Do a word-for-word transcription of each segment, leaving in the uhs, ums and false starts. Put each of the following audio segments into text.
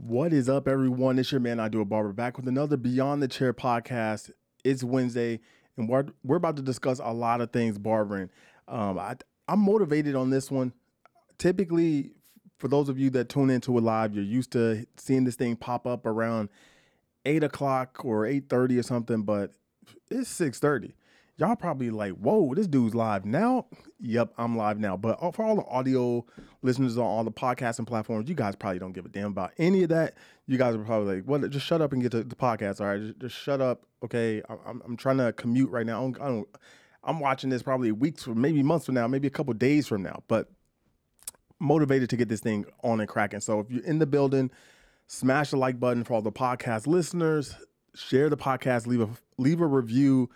What is up, everyone? It's your man, I Do a Barber, back with another Beyond the Chair podcast. It's Wednesday, and we're, we're about to discuss a lot of things barbering. Um, I, I'm motivated on this one. Typically, for those of you that tune into it live, you're used to seeing this thing pop up around eight o'clock or eight thirty or something, but it's six thirty. Y'all probably like, whoa, this dude's live now? Yep, I'm live now. But for all the audio listeners on all the podcasting platforms, you guys probably don't give a damn about any of that. You guys are probably like, well, just shut up and get to the podcast, all right? Just, just shut up, okay? I'm, I'm trying to commute right now. I don't, I don't, I'm watching this probably weeks or maybe months from now, maybe a couple of days from now. But motivated to get this thing on and cracking. So if you're in the building, smash the like button for all the podcast listeners. Share the podcast, leave a leave a review,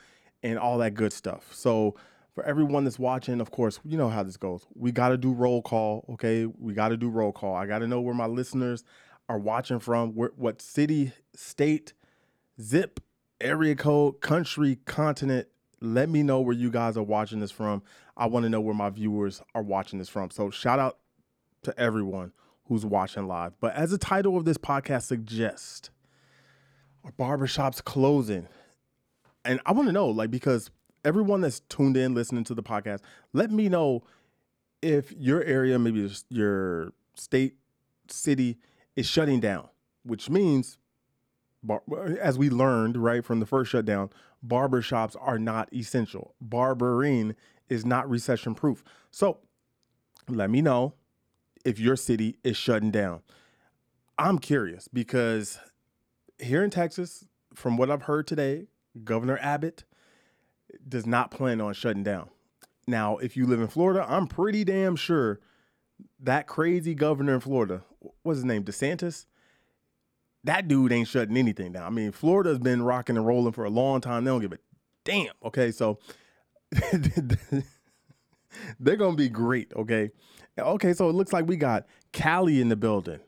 and all that good stuff. So for everyone that's watching, of course, you know how this goes. We got to do roll call, okay? We got to do roll call. I got to know where my listeners are watching from, where, what city, state, zip, area code, country, continent. Let me know where you guys are watching this from. I want to know where my viewers are watching this from. So shout out to everyone who's watching live. But as the title of this podcast suggests, are barbershops closing? And I want to know, like, because everyone that's tuned in, listening to the podcast, let me know if your area, maybe your state, city, is shutting down, which means, bar- as we learned, right, from the first shutdown, barbershops are not essential. Barbering is not recession-proof. So let me know if your city is shutting down. I'm curious because here in Texas, from what I've heard today, Governor Abbott does not plan on shutting down. Now, if you live in Florida, I'm pretty damn sure that crazy governor in Florida, what's his name, DeSantis, that dude ain't shutting anything down. I mean, Florida's been rocking and rolling for a long time. They don't give a damn. Okay, so they're going to be great, okay? Okay, so it looks like we got Cali in the building.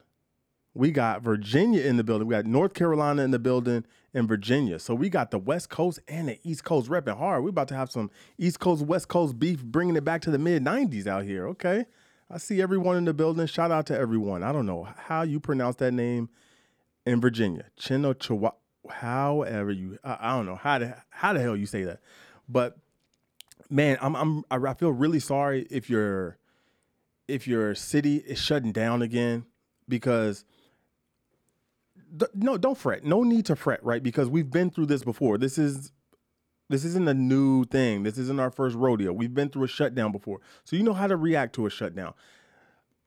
We got Virginia in the building. We got North Carolina in the building and Virginia. So we got the West Coast and the East Coast repping hard. We're about to have some East Coast, West Coast beef, bringing it back to the mid nineties out here. Okay. I see everyone in the building. Shout out to everyone. I don't know how you pronounce that name in Virginia. Chincoteague, however you, I, I don't know how the, how the hell you say that. But man, I'm, I'm, I feel really sorry if your, if your city is shutting down again, because no, don't fret. No need to fret, right? Because we've been through this before. This is, this isn't a new thing. This isn't our first rodeo. We've been through a shutdown before. So you know how to react to a shutdown.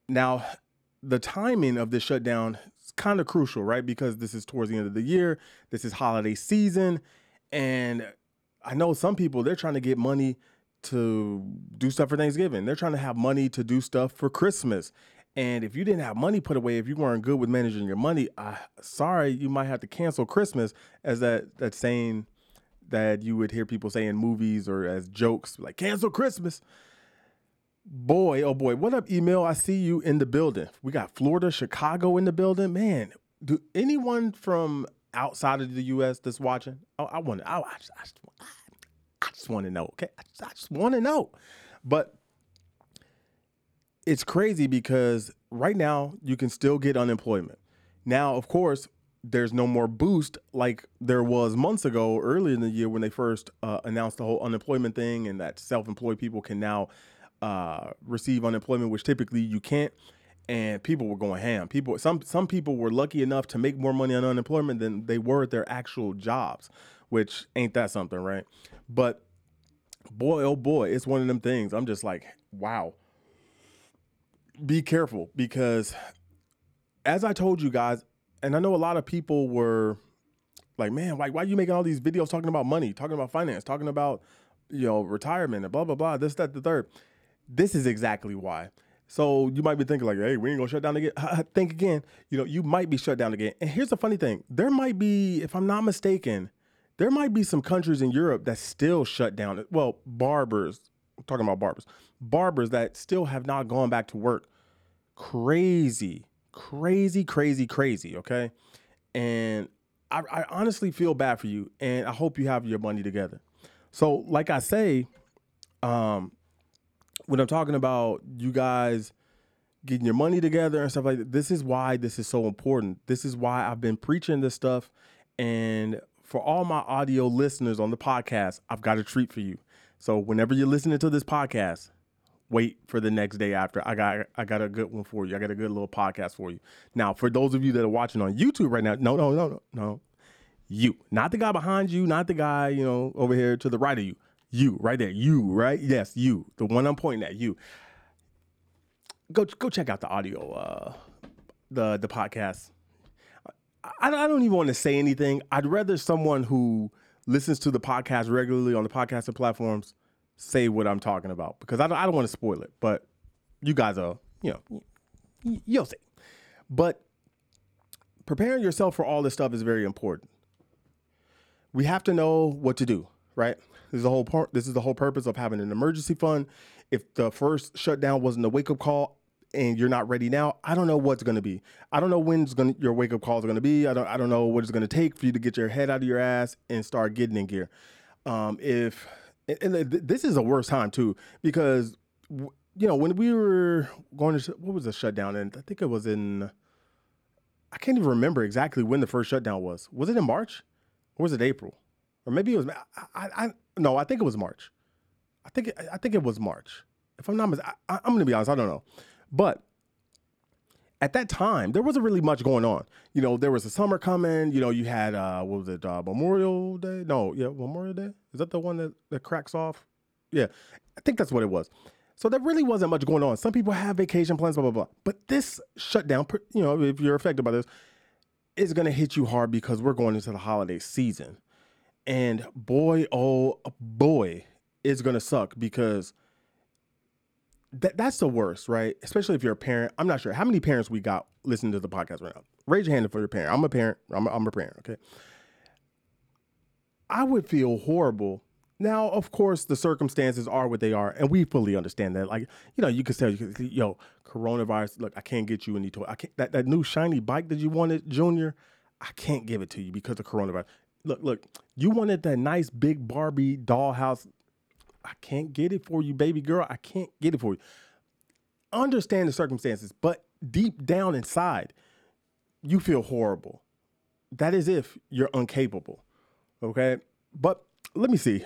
Now, the timing of this shutdown is kind of crucial, right? Because this is towards the end of the year. This is holiday season. And I know some people, they're trying to get money to do stuff for Thanksgiving. They're trying to have money to do stuff for Christmas. And if you didn't have money put away, if you weren't good with managing your money, uh, sorry, you might have to cancel Christmas, as that, that saying that you would hear people say in movies or as jokes, like cancel Christmas. Boy, oh boy, what up, Emil? I see you in the building. We got Florida, Chicago in the building. Man, do anyone from outside of the U S that's watching? Oh, I want to, I, I just, I just, I just want to know, okay? I just, I just want to know. But it's crazy because right now you can still get unemployment. Now, of course, there's no more boost like there was months ago, earlier in the year when they first uh, announced the whole unemployment thing and that self-employed people can now uh, receive unemployment, which typically you can't. And people were going ham. People, some some people were lucky enough to make more money on unemployment than they were at their actual jobs, which ain't that something, right? But boy, oh boy, it's one of them things. I'm just like, wow. Be careful, because as I told you guys, and I know a lot of people were like, man, like, why are you making all these videos talking about money, talking about finance, talking about, you know, retirement and blah, blah, blah, this, that, the third. This is exactly why. So you might be thinking like, hey, we ain't gonna shut down again. Think again, you know, you might be shut down again. And here's the funny thing. There might be, if I'm not mistaken, there might be some countries in Europe that still shut down. Well, barbers, I'm talking about barbers, barbers that still have not gone back to work. Crazy, crazy, crazy, crazy. Okay. And I, I honestly feel bad for you, and I hope you have your money together. So like I say, um, when I'm talking about you guys getting your money together and stuff like that. This is why this is so important. This is why I've been preaching this stuff. And for all my audio listeners on the podcast, I've got a treat for you. So whenever you're listening to this podcast, wait for the next day after. I got I got a good one for you. I got a good little podcast for you. Now, for those of you that are watching on YouTube right now, no, no, no, no, no. You, not the guy behind you, not the guy, you know, over here to the right of you. You, right there. You, right? Yes, you. The one I'm pointing at, you. Go go check out the audio, uh, the the podcast. I, I don't even want to say anything. I'd rather someone who listens to the podcast regularly on the podcasting platforms say what I'm talking about, because I don't, I don't want to spoil it, but you guys are, you know, y- you'll see. But preparing yourself for all this stuff is very important. We have to know what to do, right? This is the whole part. This is the whole purpose of having an emergency fund. If the first shutdown wasn't a wake-up call and you're not ready now, I don't know what's going to be. I don't know when's gonna, your wake-up call is going to be. I don't I don't know what it's going to take for you to get your head out of your ass and start getting in gear. Um, if and this is a worse time, too, because, you know, when we were going to, what was the shutdown? And I think it was in, I can't even remember exactly when the first shutdown was. Was it in March? Or was it April? Or maybe it was, I, I, I no, I think it was March. I think I think it was March. If I'm not, I, I'm gonna be honest, I don't know. But at that time, there wasn't really much going on. You know, there was the summer coming. You know, you had uh, what was it, uh, Memorial Day? No, yeah, Memorial Day. Is that the one that, that cracks off? Yeah, I think that's what it was. So there really wasn't much going on. Some people have vacation plans, blah blah blah. But this shutdown, you know, if you're affected by this, is gonna hit you hard because we're going into the holiday season, and boy, oh boy. It's going to suck because th- that's the worst, right? Especially if you're a parent. I'm not sure how many parents we got listening to the podcast right now. Raise your hand if you're a parent. I'm a parent. I'm a, I'm a parent, okay? I would feel horrible. Now, of course, the circumstances are what they are, and we fully understand that. Like, you know, you could say, yo, coronavirus, look, I can't get you any toy. I can't, that, that new shiny bike that you wanted, Junior, I can't give it to you because of coronavirus. Look, look, you wanted that nice big Barbie dollhouse. I can't get it for you, baby girl. I can't get it for you. Understand the circumstances, but deep down inside, you feel horrible. That is if you're incapable, okay? But let me see.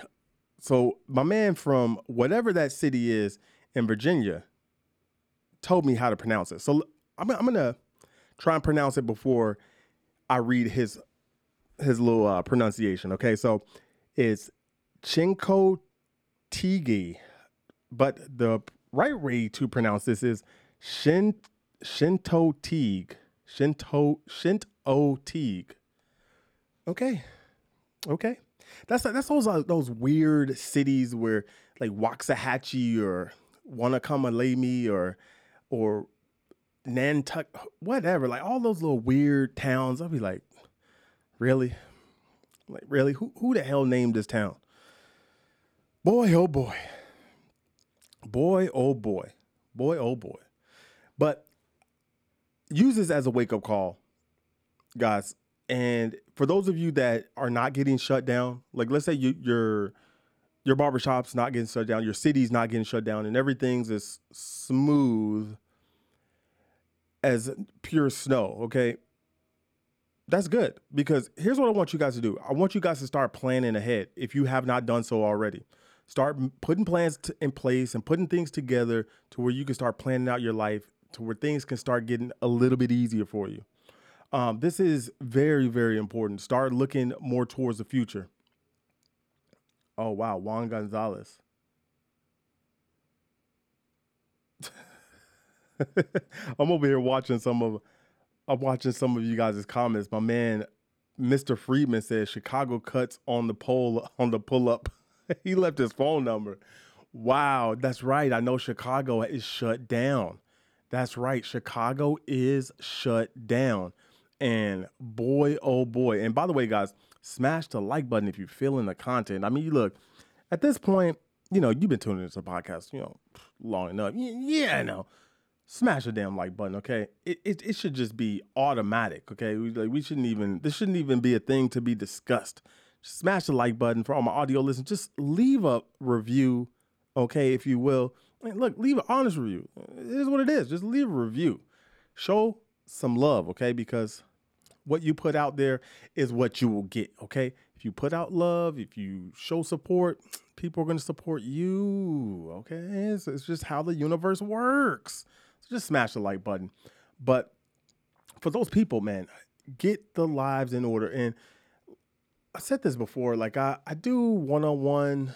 So my man from whatever that city is in Virginia told me how to pronounce it. So I'm, I'm going to try and pronounce it before I read his his little uh, pronunciation, okay? So it's Chincoteague. Tigi, but the right way to pronounce this is Shin Chincoteague. Shinto Chincoteague. Okay, okay, that's that's those those weird cities where like Waxahachie or Wanakamale or or Nantuck, whatever. Like all those little weird towns. I'll be like, really, like really, who who the hell named this town? Boy, oh boy. Boy, oh boy. Boy, oh boy. But use this as a wake-up call, guys. And for those of you that are not getting shut down, like let's say you, your your barbershop's not getting shut down, your city's not getting shut down, and everything's as smooth as pure snow, okay? That's good, because here's what I want you guys to do. I want you guys to start planning ahead if you have not done so already. Start putting plans to, in place and putting things together to where you can start planning out your life, to where things can start getting a little bit easier for you. Um, this is very, very important. Start looking more towards the future. Oh, wow. Juan Gonzalez. I'm over here watching some of I'm watching some of you guys' comments. My man, Mister Friedman, says Chicago cuts on the poll on the pull up. He left his phone number. Wow, that's right. I know Chicago is shut down. That's right. Chicago is shut down. And boy, oh boy. And by the way, guys, smash the like button if you're feeling the content. I mean, you look, at this point, you know, you've been tuning into the podcast, you know, long enough. Yeah, I know. Smash the damn like button, okay? It, it it should just be automatic, okay? We, like, we shouldn't even, this shouldn't even be a thing to be discussed. Just smash the like button for all my audio listeners. Just leave a review, okay, if you will. Man, look, leave an honest review. It is what it is. Just leave a review. Show some love, okay? Because what you put out there is what you will get, okay? If you put out love, if you show support, people are going to support you, okay? It's, it's just how the universe works. So just smash the like button. But for those people, man, get the lives in order. And I said this before, like I, I do one-on-one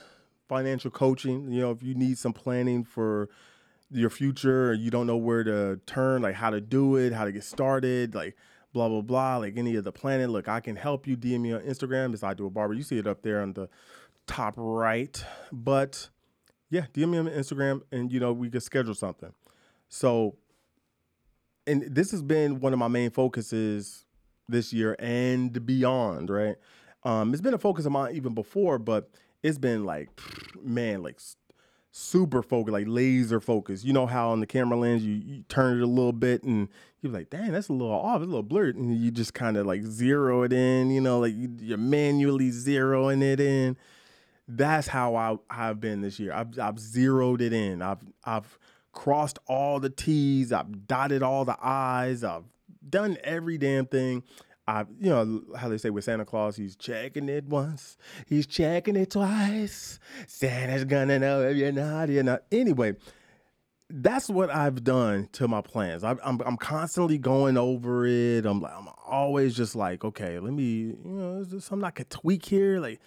financial coaching. You know, if you need some planning for your future, or you don't know where to turn, like how to do it, how to get started, like blah, blah, blah, like any of the planning. Look, I can help you. D M me on Instagram. It's I Do a Barber. You see it up there on the top right. But yeah, D M me on Instagram and, you know, we can schedule something. So, and this has been one of my main focuses this year and beyond, right? Um, it's been a focus of mine even before, but it's been like, man, like super focused, like laser focused. You know how on the camera lens, you, you turn it a little bit and you're like, dang, that's a little off, it's a little blurred. And you just kind of like zero it in, you know, like you're manually zeroing it in. That's how I, I've been this year. I've, I've zeroed it in. I've, I've crossed all the T's. I've dotted all the I's. I've done every damn thing. I, you know how they say with Santa Claus, he's checking it once, he's checking it twice. Santa's gonna know if you're naughty or not. Anyway, that's what I've done to my plans. I, I'm I'm constantly going over it. I'm like I'm always just like, okay, let me, you know, is there something I could tweak here? Like,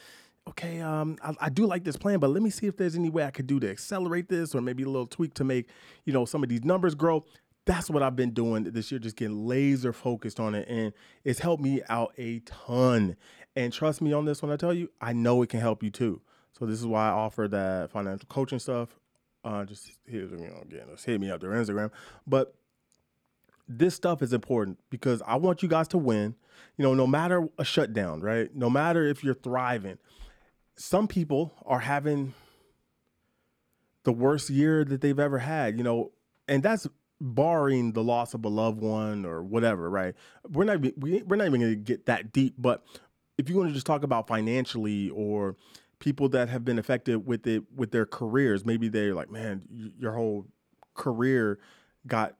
okay, um, I, I do like this plan, but let me see if there's any way I could do to accelerate this, or maybe a little tweak to make, you know, some of these numbers grow. That's what I've been doing this year, just getting laser focused on it. And it's helped me out a ton. And trust me on this when I tell you, I know it can help you too. So this is why I offer that financial coaching stuff. Uh, just, you know, again, just hit me up there on Instagram. But this stuff is important because I want you guys to win, you know, no matter a shutdown, right? No matter if you're thriving. Some people are having the worst year that they've ever had, you know, and that's barring the loss of a loved one or whatever, right? We're not we, we're not even going to get that deep, but if you want to just talk about financially or people that have been affected with it with their careers, maybe they're like, man, your whole career got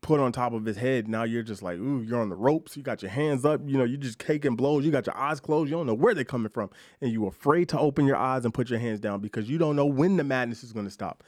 put on top of his head. Now you're just like, ooh, you're on the ropes. You got your hands up. You know, you just taking blows. You got your eyes closed. You don't know where they're coming from, and you're afraid to open your eyes and put your hands down because you don't know when the madness is going to stop.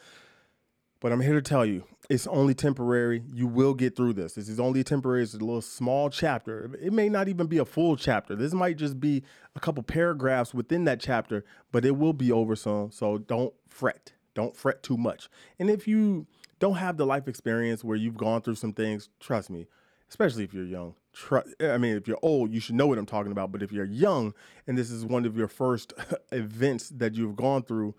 But I'm here to tell you, it's only temporary. You will get through this. This is only temporary. It's a little small chapter. It may not even be a full chapter. This might just be a couple paragraphs within that chapter, but it will be over soon. So don't fret. Don't fret too much. And if you don't have the life experience where you've gone through some things, trust me, especially if you're young. Tr- I mean, if you're old, you should know what I'm talking about. But if you're young and this is one of your first events that you've gone through,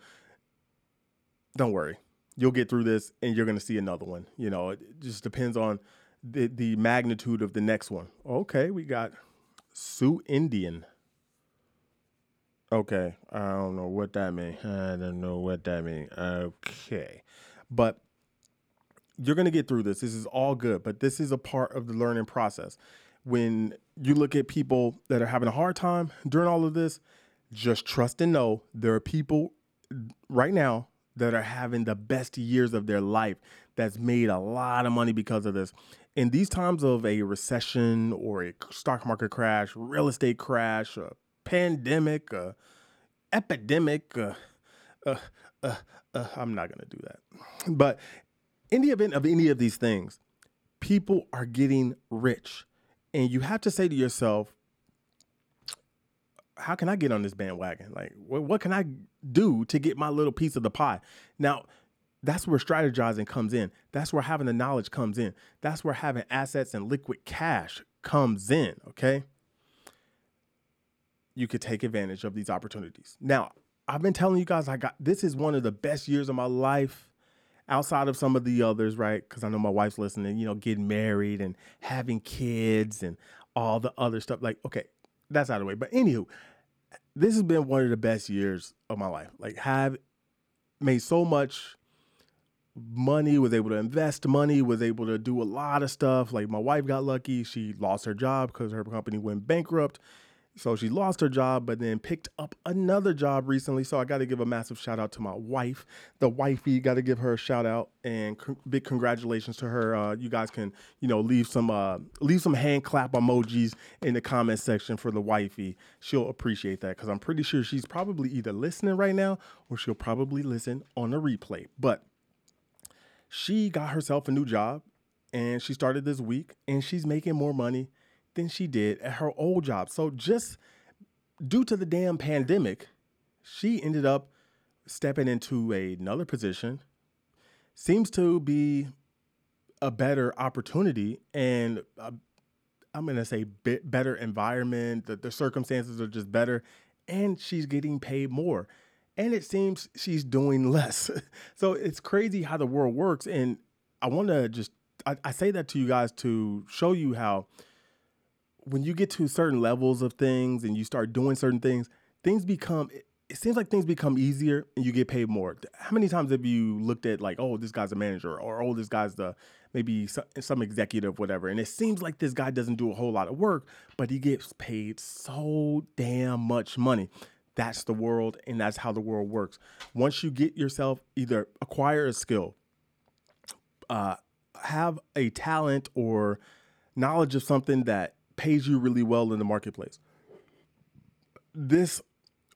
don't worry. You'll get through this and you're going to see another one. You know, it just depends on the, the magnitude of the next one. Okay, we got Sioux Indian. Okay, I don't know what that means. I don't know what that means. Okay, but you're going to get through this. This is all good, but this is a part of the learning process. When you look at people that are having a hard time during all of this, just trust and know there are people right now that are having the best years of their life, that's made a lot of money because of this. In these times of a recession or a stock market crash, real estate crash, a pandemic, a epidemic, a, a, a, a, I'm not gonna do that. But in the event of any of these things, people are getting rich. And you have to say to yourself, how can I get on this bandwagon? Like, what, what can I do to get my little piece of the pie? Now, that's where strategizing comes in. That's where having the knowledge comes in. That's where having assets and liquid cash comes in, okay? You could take advantage of these opportunities. Now, I've been telling you guys, I got this is one of the best years of my life outside of some of the others, right? Because I know my wife's listening, you know, getting married and having kids and all the other stuff. Like, okay, that's out of the way. But anywho, this has been one of the best years of my life. Like, have made so much money, was able to invest money, was able to do a lot of stuff. Like, my wife got lucky. She lost her job because her company went bankrupt. So she lost her job, but then picked up another job recently. So I got to give a massive shout out to my wife, the wifey. Got to give her a shout out and c- big congratulations to her. Uh, you guys can, you know, leave some uh, leave some hand clap emojis in the comment section for the wifey. She'll appreciate that because I'm pretty sure she's probably either listening right now or she'll probably listen on the replay. But she got herself a new job and she started this week and she's making more money than she did at her old job. So just due to the damn pandemic, she ended up stepping into another position. Seems to be a better opportunity and uh, I'm going to say bit better environment. The, the circumstances are just better and she's getting paid more. And it seems she's doing less. So it's crazy how the world works. And I want to just, I, I say that to you guys to show you how when you get to certain levels of things and you start doing certain things, things become, it seems like things become easier and you get paid more. How many times have you looked at like, oh, this guy's a manager or, oh, this guy's the maybe some executive, whatever. And it seems like this guy doesn't do a whole lot of work, but he gets paid so damn much money. That's the world and that's how the world works. Once you get yourself either acquire a skill, uh, have a talent or knowledge of something that pays you really well in the marketplace, this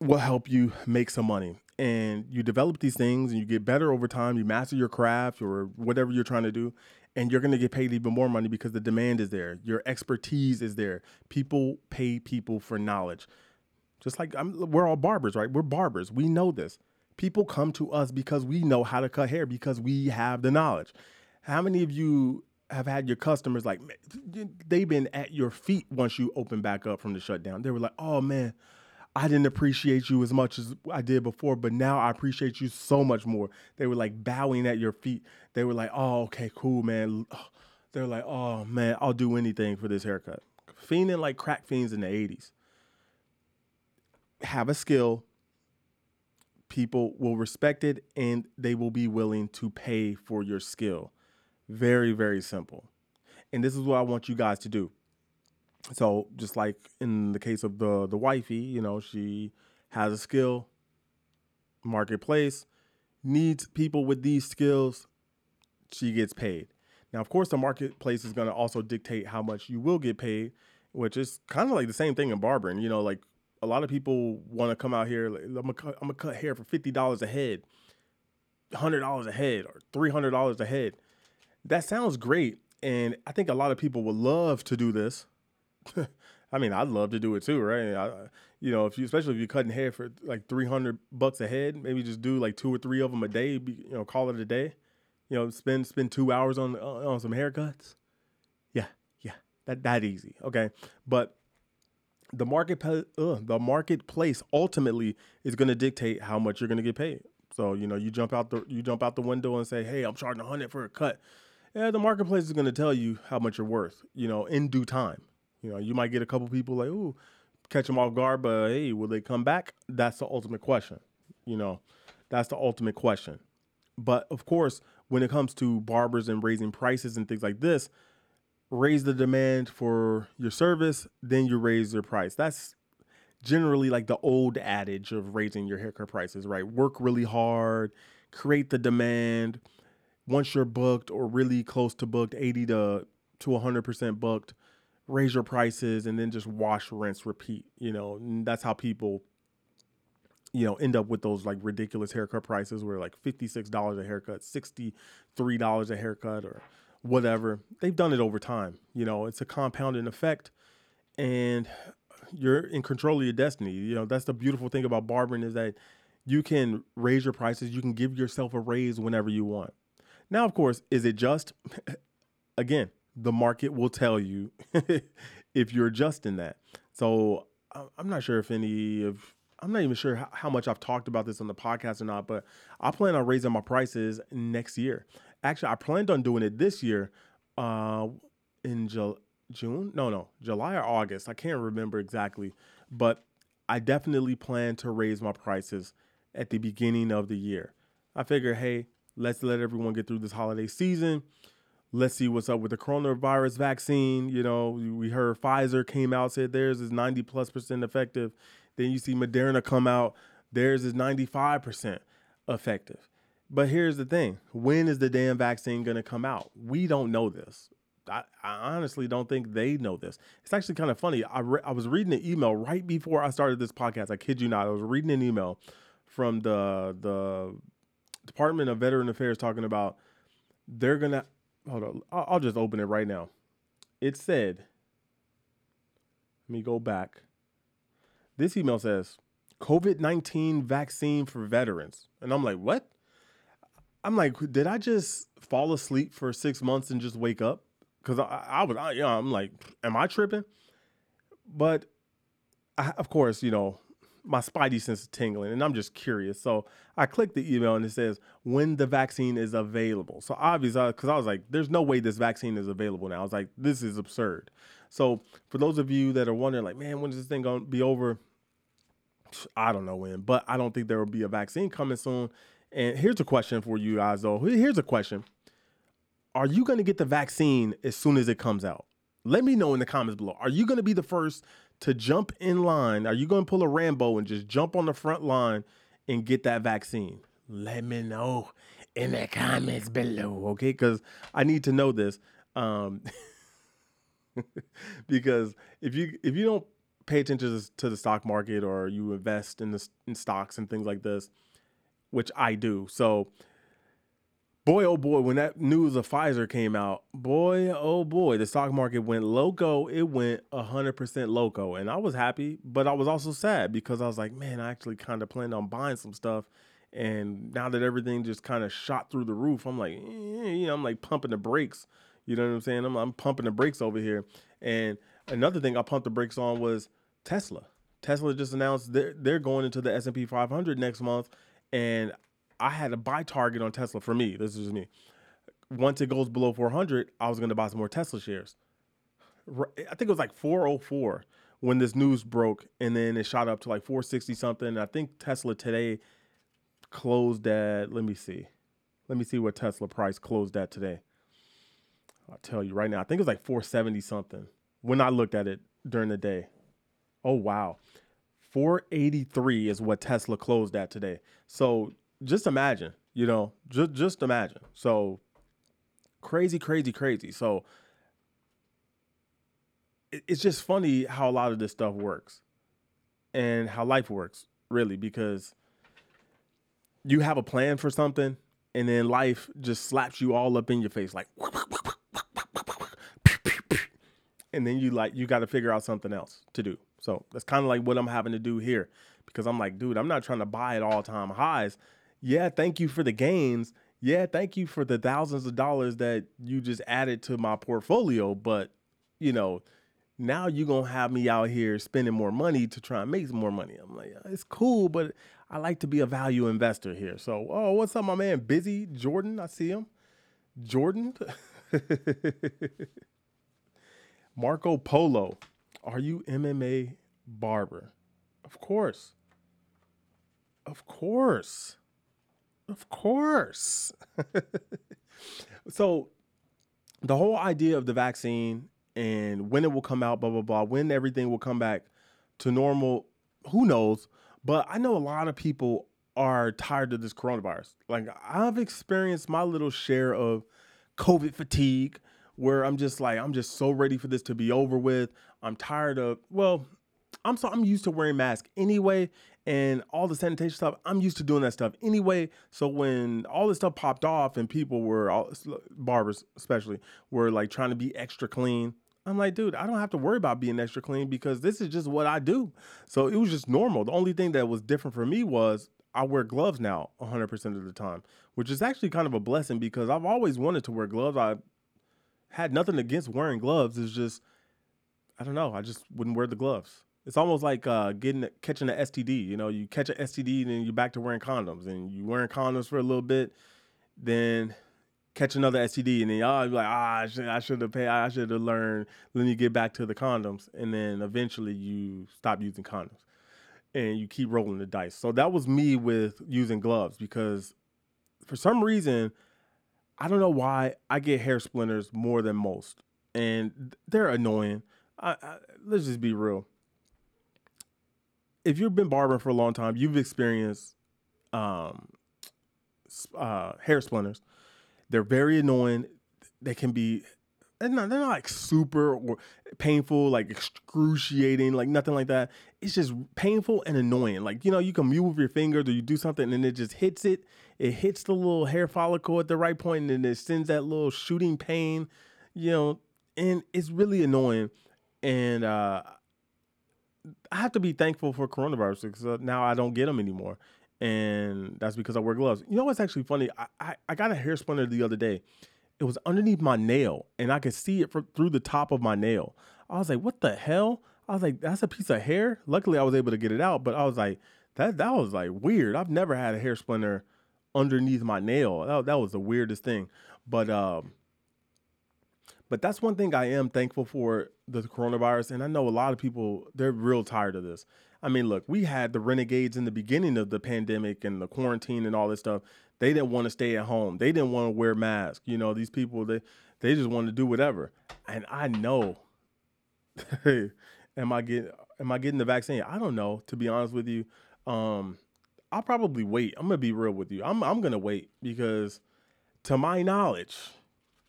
will help you make some money. And you develop these things and you get better over time. You master your craft or whatever you're trying to do, and you're going to get paid even more money because the demand is there. Your expertise is there. People pay people for knowledge. Just like I'm, we're all barbers, right? We're barbers. We know this. People come to us because we know how to cut hair because we have the knowledge. How many of you have had your customers like, they've been at your feet once you open back up from the shutdown? They were like, oh man, I didn't appreciate you as much as I did before, but now I appreciate you so much more. They were like bowing at your feet. They were like, oh, okay, cool, man. They're like, oh man, I'll do anything for this haircut. Fiending like crack fiends in the eighties. Have a skill, people will respect it and they will be willing to pay for your skill. Very, very simple. And this is what I want you guys to do. So just like in the case of the, the wifey, you know, she has a skill, marketplace, needs people with these skills, she gets paid. Now, of course, the marketplace is going to also dictate how much you will get paid, which is kind of like the same thing in barbering, you know, like, a lot of people want to come out here, like, I'm going to I'm gonna cut hair for fifty dollars a head, one hundred dollars a head, or three hundred dollars a head. That sounds great, and I think a lot of people would love to do this. I mean, I'd love to do it too, right? I, you know, if you, especially if you're cutting hair for like three hundred bucks a head, maybe just do like two or three of them a day, you know, call it a day. You know, spend spend two hours on on some haircuts. Yeah, yeah, that that easy, okay? But The market, uh, the marketplace ultimately is going to dictate how much you're going to get paid. So, you know, you jump out the you jump out the window and say, hey, I'm charging one hundred for a cut. Yeah, the marketplace is going to tell you how much you're worth, you know, in due time. You know, you might get a couple people like, ooh, catch them off guard, but hey, will they come back? That's the ultimate question. You know, that's the ultimate question. But of course, when it comes to barbers and raising prices and things like this, raise the demand for your service, then you raise your price. That's generally like the old adage of raising your haircut prices, right? Work really hard, create the demand. Once you're booked or really close to booked, eighty to one hundred percent booked, raise your prices and then just wash, rinse, repeat. You know, and that's how people, you know, end up with those like ridiculous haircut prices where like fifty-six dollars a haircut, sixty-three dollars a haircut or whatever. They've done it over time. You know, it's a compounding effect and you're in control of your destiny. You know, that's the beautiful thing about barbering is that you can raise your prices. You can give yourself a raise whenever you want. Now, of course, is it just? Again, the market will tell you if you're just in that. So I'm not sure if any of I'm not even sure how much I've talked about this on the podcast or not, but I plan on raising my prices next year. Actually, I planned on doing it this year uh, in Ju- June. No, no, July or August. I can't remember exactly, but I definitely plan to raise my prices at the beginning of the year. I figure, hey, let's let everyone get through this holiday season. let's see what's up with the coronavirus vaccine. You know, we heard Pfizer came out, said theirs is ninety plus percent effective. Then you see Moderna come out, theirs is ninety-five percent effective. But here's the thing. When is the damn vaccine going to come out? We don't know this. I, I honestly don't think they know this. It's actually kind of funny. I re- I was reading an email right before I started this podcast. I kid you not. I was reading an email from the the Department of Veteran Affairs talking about they're going to, hold on, I'll, I'll just open it right now. It said, let me go back. This email says, COVID nineteen vaccine for veterans. And I'm like, what? I'm like, did I just fall asleep for six months and just wake up? Because I, I was, I, you know, I'm like, am I tripping? But, I, of course, you know, my spidey sense is tingling, and I'm just curious. So I clicked the email, and it says, when the vaccine is available. So obviously, because I was like, there's no way this vaccine is available now. I was like, this is absurd. So for those of you that are wondering, like, man, when is this thing going to be over? I don't know when, but I don't think there will be a vaccine coming soon. And here's a question for you guys, though. Here's a question. Are you going to get the vaccine as soon as it comes out? Let me know in the comments below. Are you going to be the first to jump in line? Are you going to pull a Rambo and just jump on the front line and get that vaccine? Let me know in the comments below, okay? Because I need to know this. Um, because if you if you don't pay attention to the stock market, or you invest in the in stocks and things like this, which I do, so. Boy, oh boy, when that news of Pfizer came out, boy, oh boy, the stock market went loco. It went one hundred percent loco. And I was happy, but I was also sad because I was like, man, I actually kind of planned on buying some stuff. And now that everything just kind of shot through the roof, I'm like, eh, you know, I'm like pumping the brakes. You know what I'm saying? I'm, I'm pumping the brakes over here. And another thing I pumped the brakes on was Tesla. Tesla just announced they're, they're going into the S and P five hundred next month. And I had a buy target on Tesla for me. This is just me. Once it goes below four hundred, I was going to buy some more Tesla shares. I think it was like four oh four when this news broke, and then it shot up to like four sixty something. And I think Tesla today closed at, let me see. Let me see what Tesla price closed at today. I'll tell you right now. I think it was like four seventy something when I looked at it during the day. Oh, wow. four eighty-three is what Tesla closed at today. So just imagine, you know, just, just imagine. So crazy, crazy, crazy. So it, it's just funny how a lot of this stuff works and how life works, really, because you have a plan for something and then life just slaps you all up in your face like, and then you like, you got to figure out something else to do. So that's kind of like what I'm having to do here, because I'm like, dude, I'm not trying to buy at all time highs. Yeah, thank you for the gains. Yeah, thank you for the thousands of dollars that you just added to my portfolio. But, you know, now you're going to have me out here spending more money to try and make some more money. I'm like, it's cool, but I like to be a value investor here. So, oh, what's up, my man? Busy Jordan. I see him. Jordan. Marco Polo. Are you M M A barber? Of course. Of course. Of course. So the whole idea of the vaccine and when it will come out, blah, blah, blah, when everything will come back to normal, who knows? But I know a lot of people are tired of this coronavirus. Like, I've experienced my little share of COVID fatigue where I'm just like, I'm just so ready for this to be over with. I'm tired of, well, I'm so I'm used to wearing masks anyway, and all the sanitation stuff, I'm used to doing that stuff anyway. So when all this stuff popped off and people were, all, barbers especially, were like trying to be extra clean, I'm like, dude, I don't have to worry about being extra clean because this is just what I do. So it was just normal. The only thing that was different for me was I wear gloves now one hundred percent of the time, which is actually kind of a blessing because I've always wanted to wear gloves. I had nothing against wearing gloves. It's just, I don't know. I just wouldn't wear the gloves. It's almost like uh, getting catching an S T D. You know, you catch an S T D and then you're back to wearing condoms, and you're wearing condoms for a little bit, then catch another S T D, and then y'all be like, ah, I should have paid, I should have learned. Let me get back to the condoms, and then eventually you stop using condoms, and you keep rolling the dice. So that was me with using gloves because for some reason I don't know why I get hair splinters more than most, and they're annoying. I, I, let's just be real. If you've been barbering for a long time, you've experienced um, uh, hair splinters. They're very annoying. They can be, they're not, they're not like super or painful, like excruciating, like nothing like that. It's just painful and annoying. Like, you know, you can move your fingers or you do something and it just hits it. It hits the little hair follicle at the right point, and then it sends that little shooting pain, you know, and it's really annoying. And uh, I have to be thankful for coronavirus, because now I don't get them anymore. And that's because I wear gloves. You know what's actually funny? I, I, I got a hair splinter the other day. It was underneath my nail, and I could see it from, through the top of my nail. I was like, what the hell? I was like, that's a piece of hair? Luckily, I was able to get it out, but I was like, that that was like weird. I've never had a hair splinter underneath my nail. That, that was the weirdest thing. But um, but that's one thing I am thankful for, the coronavirus. And I know a lot of people, they're real tired of this. I mean, look, we had the renegades in the beginning of the pandemic and the quarantine and all this stuff. They didn't want to stay at home. They didn't want to wear masks. You know, these people, they, they just want to do whatever. And I know, am I getting, am I getting the vaccine? I don't know, to be honest with you. Um, I'll probably wait. I'm going to be real with you. I'm, I'm going to wait, because to my knowledge,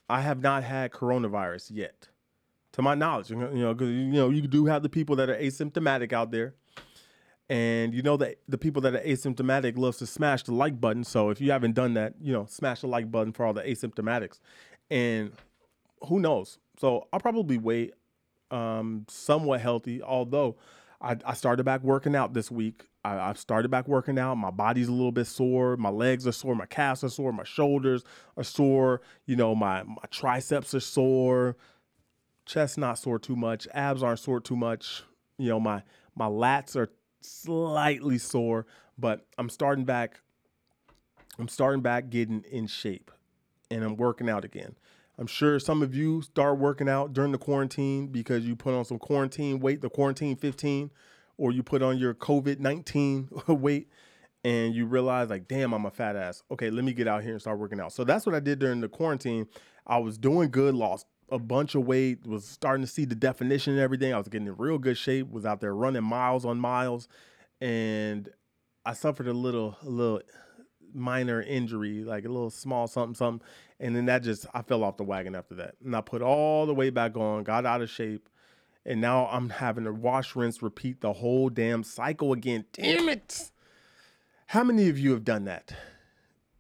I have not had coronavirus yet. To my knowledge, you know, because, you know, you do have the people that are asymptomatic out there. And you know that the people that are asymptomatic loves to smash the like button. So if you haven't done that, you know, smash the like button for all the asymptomatics. And who knows? So I'll probably wait, um, somewhat healthy. Although I, I started back working out this week. I, I've started back working out. My body's a little bit sore. My legs are sore. My calves are sore. My shoulders are sore. You know, my, my triceps are sore. Chest not sore too much. Abs aren't sore too much. You know, my, my lats are slightly sore, but I'm starting back. I'm starting back getting in shape, and I'm working out again. I'm sure some of you start working out during the quarantine because you put on some quarantine weight, the quarantine fifteen, or you put on your COVID nineteen weight, and you realize, like, damn, I'm a fat ass. Okay, let me get out here and start working out. So that's what I did during the quarantine. I was doing good, lost a bunch of weight, was starting to see the definition and everything. I was getting in real good shape, was out there running miles on miles, and I suffered a little, a little minor injury, like a little small something, something. And then that just, I fell off the wagon after that. And I put all the weight back on, got out of shape. And now I'm having to wash, rinse, repeat the whole damn cycle again. Damn it. How many of you have done that?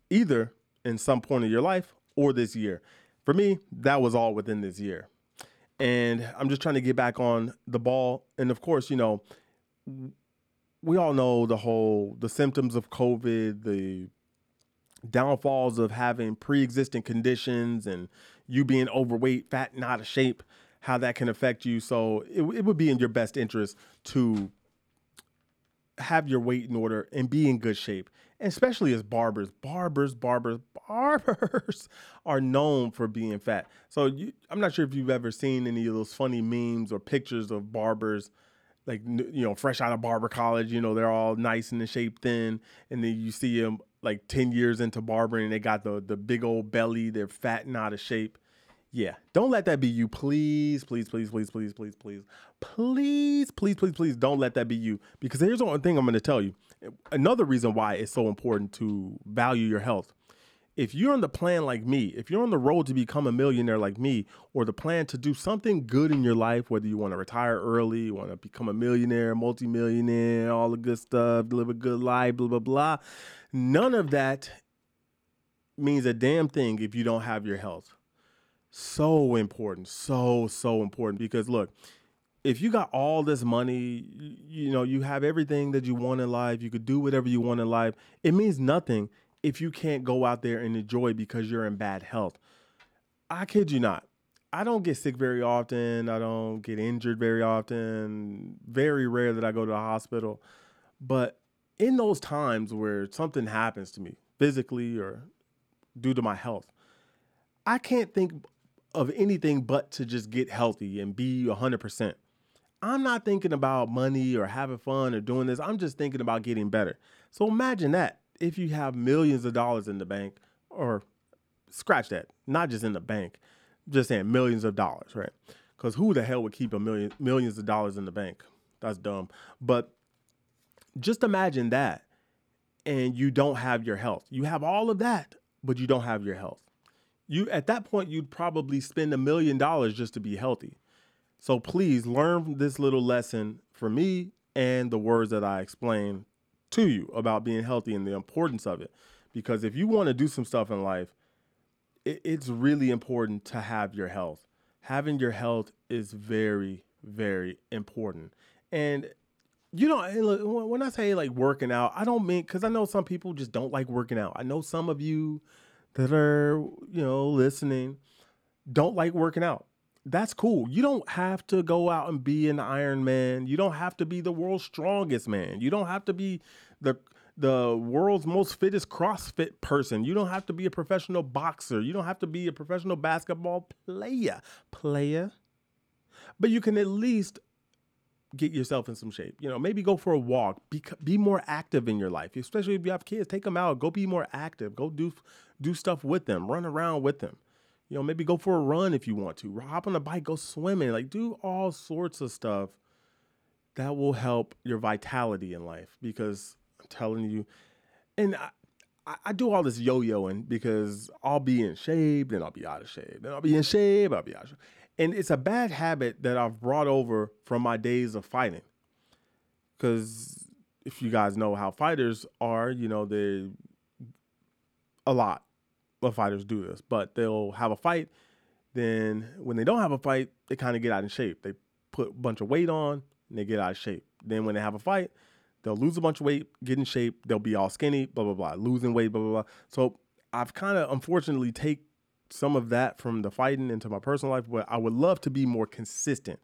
Either in some point of your life or this year. For me, that was all within this year. And I'm just trying to get back on the ball. And of course, you know, we all know the whole, the symptoms of COVID, the downfalls of having pre-existing conditions and you being overweight, fat, and out of shape, how that can affect you. So it, it would be in your best interest to have your weight in order and be in good shape. Especially as barbers, barbers, barbers, barbers are known for being fat. So you, I'm not sure if you've ever seen any of those funny memes or pictures of barbers, like, you know, fresh out of barber college, you know, they're all nice and in shape, thin. And then you see them like ten years into barbering and they got the, the big old belly, they're fat and out of shape. Yeah. Don't let that be you. Please, please, please, please, please, please, please, please, please, please, please don't let that be you. Because here's the one thing I'm going to tell you. Another reason why it's so important to value your health. If you're on the plan like me, if you're on the road to become a millionaire like me, or the plan to do something good in your life, whether you want to retire early, you want to become a millionaire, multimillionaire, all the good stuff, live a good life, blah, blah, blah. None of that means a damn thing if you don't have your health. So important. So, so important. Because look, if you got all this money, you know, you have everything that you want in life, you could do whatever you want in life. It means nothing if you can't go out there and enjoy because you're in bad health. I kid you not. I don't get sick very often. I don't get injured very often. Very rare that I go to the hospital. But in those times where something happens to me physically or due to my health, I can't think of anything but to just get healthy and be one hundred percent. I'm not thinking about money or having fun or doing this. I'm just thinking about getting better. So imagine that if you have millions of dollars in the bank, or scratch that, not just in the bank, just saying millions of dollars, right? Because who the hell would keep a million millions of dollars in the bank? That's dumb. But just imagine that, and you don't have your health. You have all of that, but you don't have your health. You at that point, you'd probably spend a million dollars just to be healthy. So please learn this little lesson from me and the words that I explain to you about being healthy and the importance of it. Because if you want to do some stuff in life, it, it's really important to have your health. Having your health is very, very important. And you know, look, when I say like working out, I don't mean, because I know some people just don't like working out. I know some of you that are, you know, listening don't like working out. That's cool. You don't have to go out and be an Iron Man. You don't have to be the world's strongest man. You don't have to be the the world's most fittest CrossFit person. You don't have to be a professional boxer. You don't have to be a professional basketball player. Player. But you can at least get yourself in some shape. You know, maybe go for a walk. Be, be more active in your life, especially if you have kids. Take them out. Go be more active. Go do do stuff with them. Run around with them. You know, maybe go for a run if you want to. Hop on a bike. Go swimming. Like, do all sorts of stuff that will help your vitality in life. Because I'm telling you, and I, I do all this yo-yoing because I'll be in shape, then I'll be out of shape, then I'll be in shape, I'll be out of shape. And it's a bad habit that I've brought over from my days of fighting. Because if you guys know how fighters are, you know, they, a lot of fighters do this, but they'll have a fight. Then when they don't have a fight, they kind of get out of shape. They put a bunch of weight on and they get out of shape. Then when they have a fight, they'll lose a bunch of weight, get in shape. They'll be all skinny, blah, blah, blah, losing weight, blah, blah, blah. So I've kind of unfortunately take some of that from the fighting into my personal life, but I would love to be more consistent.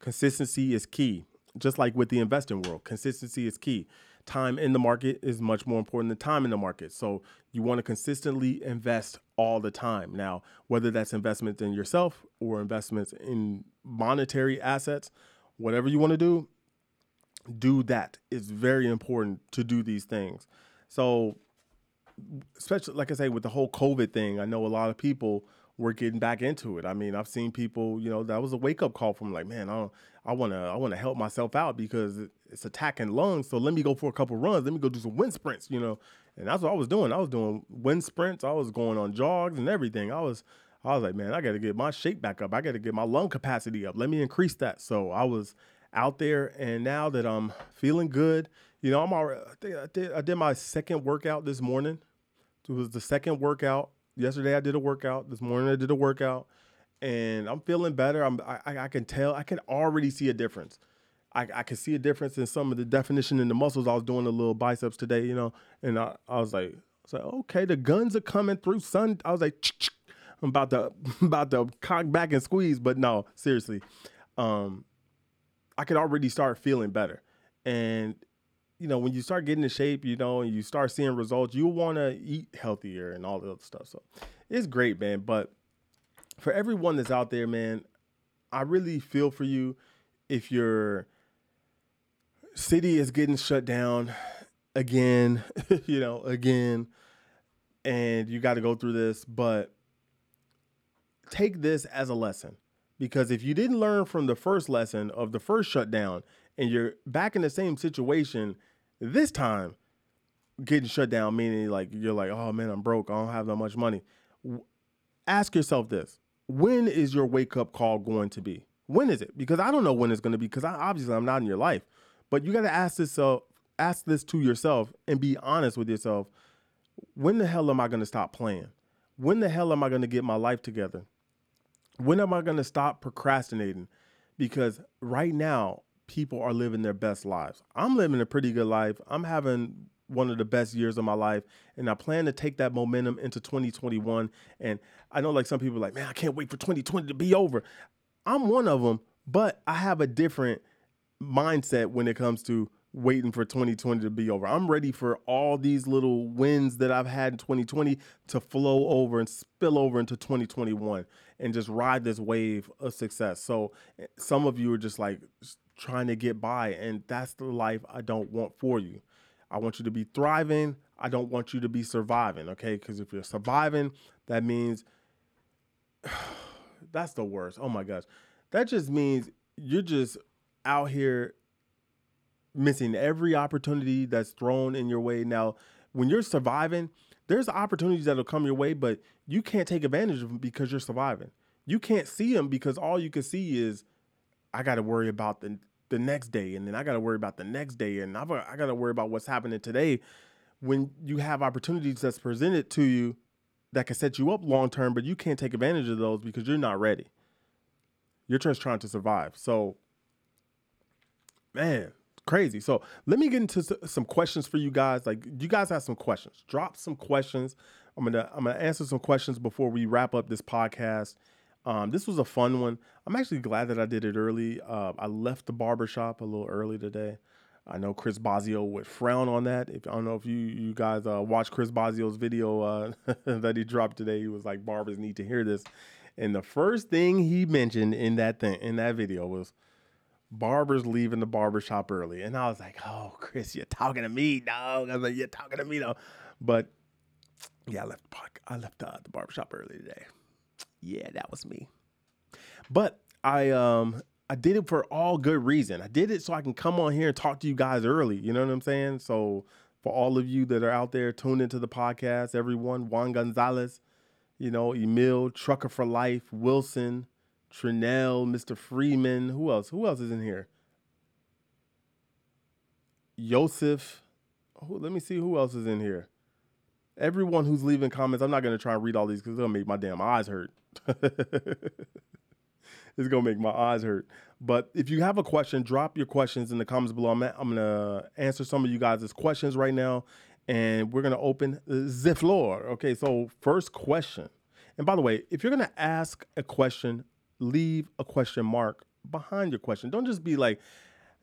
Consistency is key. Just like with the investing world, consistency is key. Time in the market is much more important than time in the market. So you want to consistently invest all the time. Now, whether that's investments in yourself or investments in monetary assets, whatever you want to do, do that. It's very important to do these things. So especially, like I say, with the whole COVID thing, I know a lot of people were getting back into it. I mean, I've seen people, you know, that was a wake up call from like, man, I don't, I want to, I want to help myself out because it's attacking lungs. So let me go for a couple runs. Let me go do some wind sprints, you know? And that's what I was doing. I was doing wind sprints. I was going on jogs and everything. I was, I was like, man, I got to get my shape back up. I got to get my lung capacity up. Let me increase that. So I was out there, and now that I'm feeling good, you know, I'm already, I, think I, did, I did my second workout this morning. It was the second workout. Yesterday I did a workout. This morning I did a workout, and I'm feeling better. I'm, I, I can tell. I can already see a difference. I, I can see a difference in some of the definition in the muscles. I was doing a little biceps today, you know, and I, I was like, I was like, okay, the guns are coming through, son. I was like, ch-ch-ch. I'm about to, about to cock back and squeeze, but no, seriously, um, I could already start feeling better. And you know, when you start getting in shape, you know, and you start seeing results, you want to eat healthier and all the other stuff. So it's great, man. But for everyone that's out there, man, I really feel for you. If your city is getting shut down again, you know, again, and you got to go through this, but take this as a lesson. Because if you didn't learn from the first lesson of the first shutdown and you're back in the same situation this time, getting shut down, meaning like you're like, oh, man, I'm broke. I don't have that much money. W- ask yourself this. When is your wake-up call going to be? When is it? Because I don't know when it's going to be, because I, obviously I'm not in your life. But you got to ask this, uh, ask this to yourself and be honest with yourself. When the hell am I going to stop playing? When the hell am I going to get my life together? When am I going to stop procrastinating? Because right now, people are living their best lives. I'm living a pretty good life. I'm having one of the best years of my life, and I plan to take that momentum into twenty twenty-one. And I know like some people are like, man, I can't wait for twenty twenty to be over. I'm one of them, but I have a different mindset when it comes to waiting for twenty twenty to be over. I'm ready for all these little wins that I've had in twenty twenty to flow over and spill over into twenty twenty-one and just ride this wave of success. So some of you are just like trying to get by, and that's the life I don't want for you. I want you to be thriving. I don't want you to be surviving, okay? Because if you're surviving, That means that's the worst. Oh my gosh. That just means you're just out here missing every opportunity that's thrown in your way. Now, when you're surviving, there's opportunities that'll come your way, but you can't take advantage of them because you're surviving. You can't see them because all you can see is, I got to worry about the the next day, and then I got to worry about the next day, and I've, I got to worry about what's happening today. When you have opportunities that's presented to you that can set you up long term, but you can't take advantage of those because you're not ready. You're just trying to survive. So, man, crazy. So let me get into some questions for you guys. Like, you guys have some questions. Drop some questions. I'm gonna I'm gonna answer some questions before we wrap up this podcast. Um, this was a fun one. I'm actually glad that I did it early. Uh, I left the barbershop a little early today. I know Chris Bosio would frown on that. If I don't know if you you guys uh, watched Chris Bosio's video uh, that he dropped today. He was like, "Barbers need to hear this," and the first thing he mentioned in that thing in that video was, barbers leaving the barbershop early. And I was like, oh, Chris, you're talking to me, dog. I was like, you're talking to me, though. But yeah, I left, I left uh, the barbershop early today. Yeah, that was me. But I um, I did it for all good reason. I did it so I can come on here and talk to you guys early. You know what I'm saying? So for all of you that are out there, tuned into the podcast, everyone, Juan Gonzalez, you know, Emil, Trucker for Life, Wilson, Trinell, Mister Freeman. Who else? Who else is in here? Yosef. Oh, let me see who else is in here. Everyone who's leaving comments, I'm not going to try and read all these because it's going to make my damn eyes hurt. It's going to make my eyes hurt. But if you have a question, drop your questions in the comments below. I'm, I'm going to answer some of you guys' questions right now, and we're going to open the floor. Okay, so first question. And by the way, if you're going to ask a question, leave a question mark behind your question. Don't just be like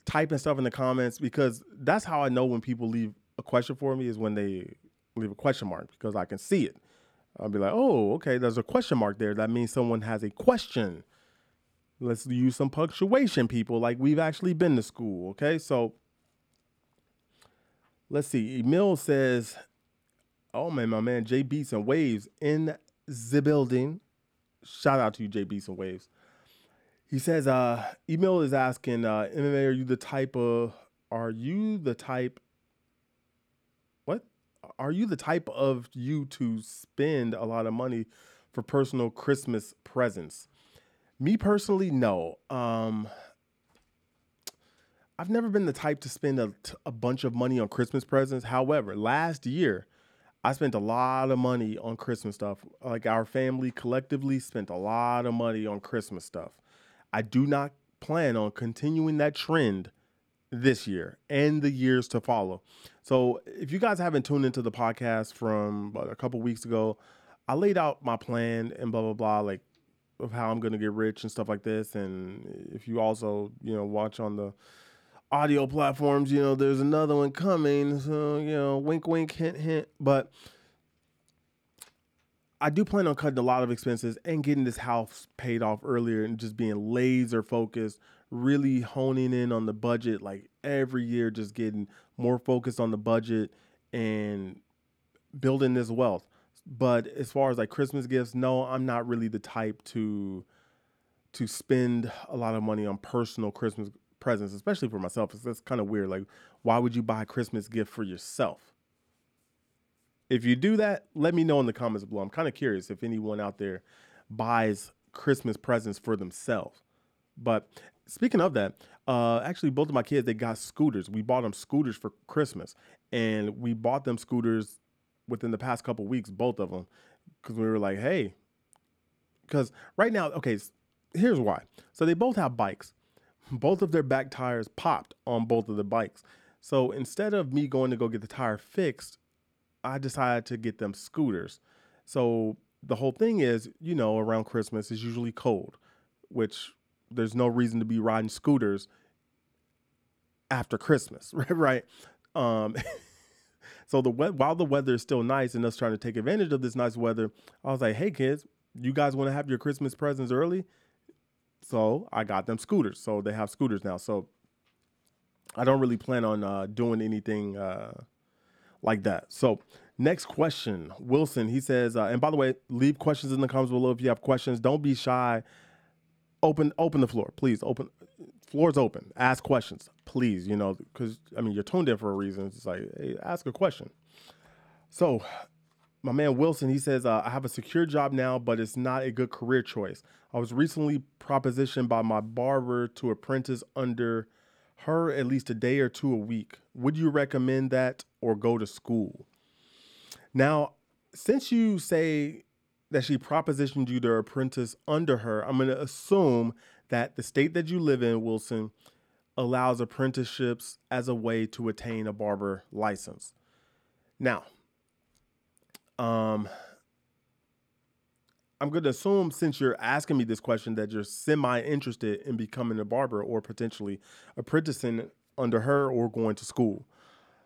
typing stuff in the comments, because that's how I know when people leave a question for me is when they leave a question mark, because I can see it. I'll be like, oh, okay, there's a question mark there. That means someone has a question. Let's use some punctuation, people, like we've actually been to school. Okay, so let's see. Emil says, oh man, my man, J Beats and Waves in the building. Shout out to you, J B Some Waves. He says, uh, email is asking, uh, M M A, are you the type of, are you the type, what? Are you the type of you to spend a lot of money for personal Christmas presents? Me personally, no. Um, I've never been the type to spend a, a bunch of money on Christmas presents. However, last year, I spent a lot of money on Christmas stuff. Like, our family collectively spent a lot of money on Christmas stuff. I do not plan on continuing that trend this year and the years to follow. So if you guys haven't tuned into the podcast from about a couple weeks ago, I laid out my plan and blah, blah, blah, like of how I'm going to get rich and stuff like this. And if you also, you know, watch on the audio platforms, you know, there's another one coming, so, you know, wink, wink, hint, hint. But I do plan on cutting a lot of expenses and getting this house paid off earlier and just being laser focused, really honing in on the budget, like every year, just getting more focused on the budget and building this wealth. But as far as like Christmas gifts, no, I'm not really the type to, to spend a lot of money on personal Christmas presents, especially for myself. That's kind of weird. Like, why would you buy a Christmas gift for yourself? If you do that, let me know in the comments below. I'm kind of curious if anyone out there buys Christmas presents for themselves. But speaking of that, uh, actually both of my kids, they got scooters. We bought them scooters for Christmas, and we bought them scooters within the past couple weeks, both of them, because we were like, hey, because right now, okay, here's why. So they both have bikes. Both of their back tires popped on both of the bikes. So instead of me going to go get the tire fixed, I decided to get them scooters. So the whole thing is, you know, around Christmas is usually cold, which there's no reason to be riding scooters after Christmas, right? Um, so the we- while the weather is still nice and us trying to take advantage of this nice weather, I was like, hey, kids, you guys want to have your Christmas presents early? So I got them scooters. So they have scooters now. So I don't really plan on uh, doing anything uh, like that. So Next question, Wilson. He says, uh, and by the way, leave questions in the comments below if you have questions. Don't be shy. Open, open the floor, please. Open, floor's open. Ask questions, please. You know, because I mean, you're tuned in for a reason. It's like, hey, ask a question. So, my man Wilson, he says, uh, I have a secure job now, but it's not a good career choice. I was recently propositioned by my barber to apprentice under her at least a day or two a week. Would you recommend that or go to school? Now, since you say that she propositioned you to apprentice under her, I'm going to assume that the state that you live in, Wilson, allows apprenticeships as a way to attain a barber license. Now, um, I'm going to assume, since you're asking me this question, that you're semi-interested in becoming a barber or potentially apprenticing under her or going to school.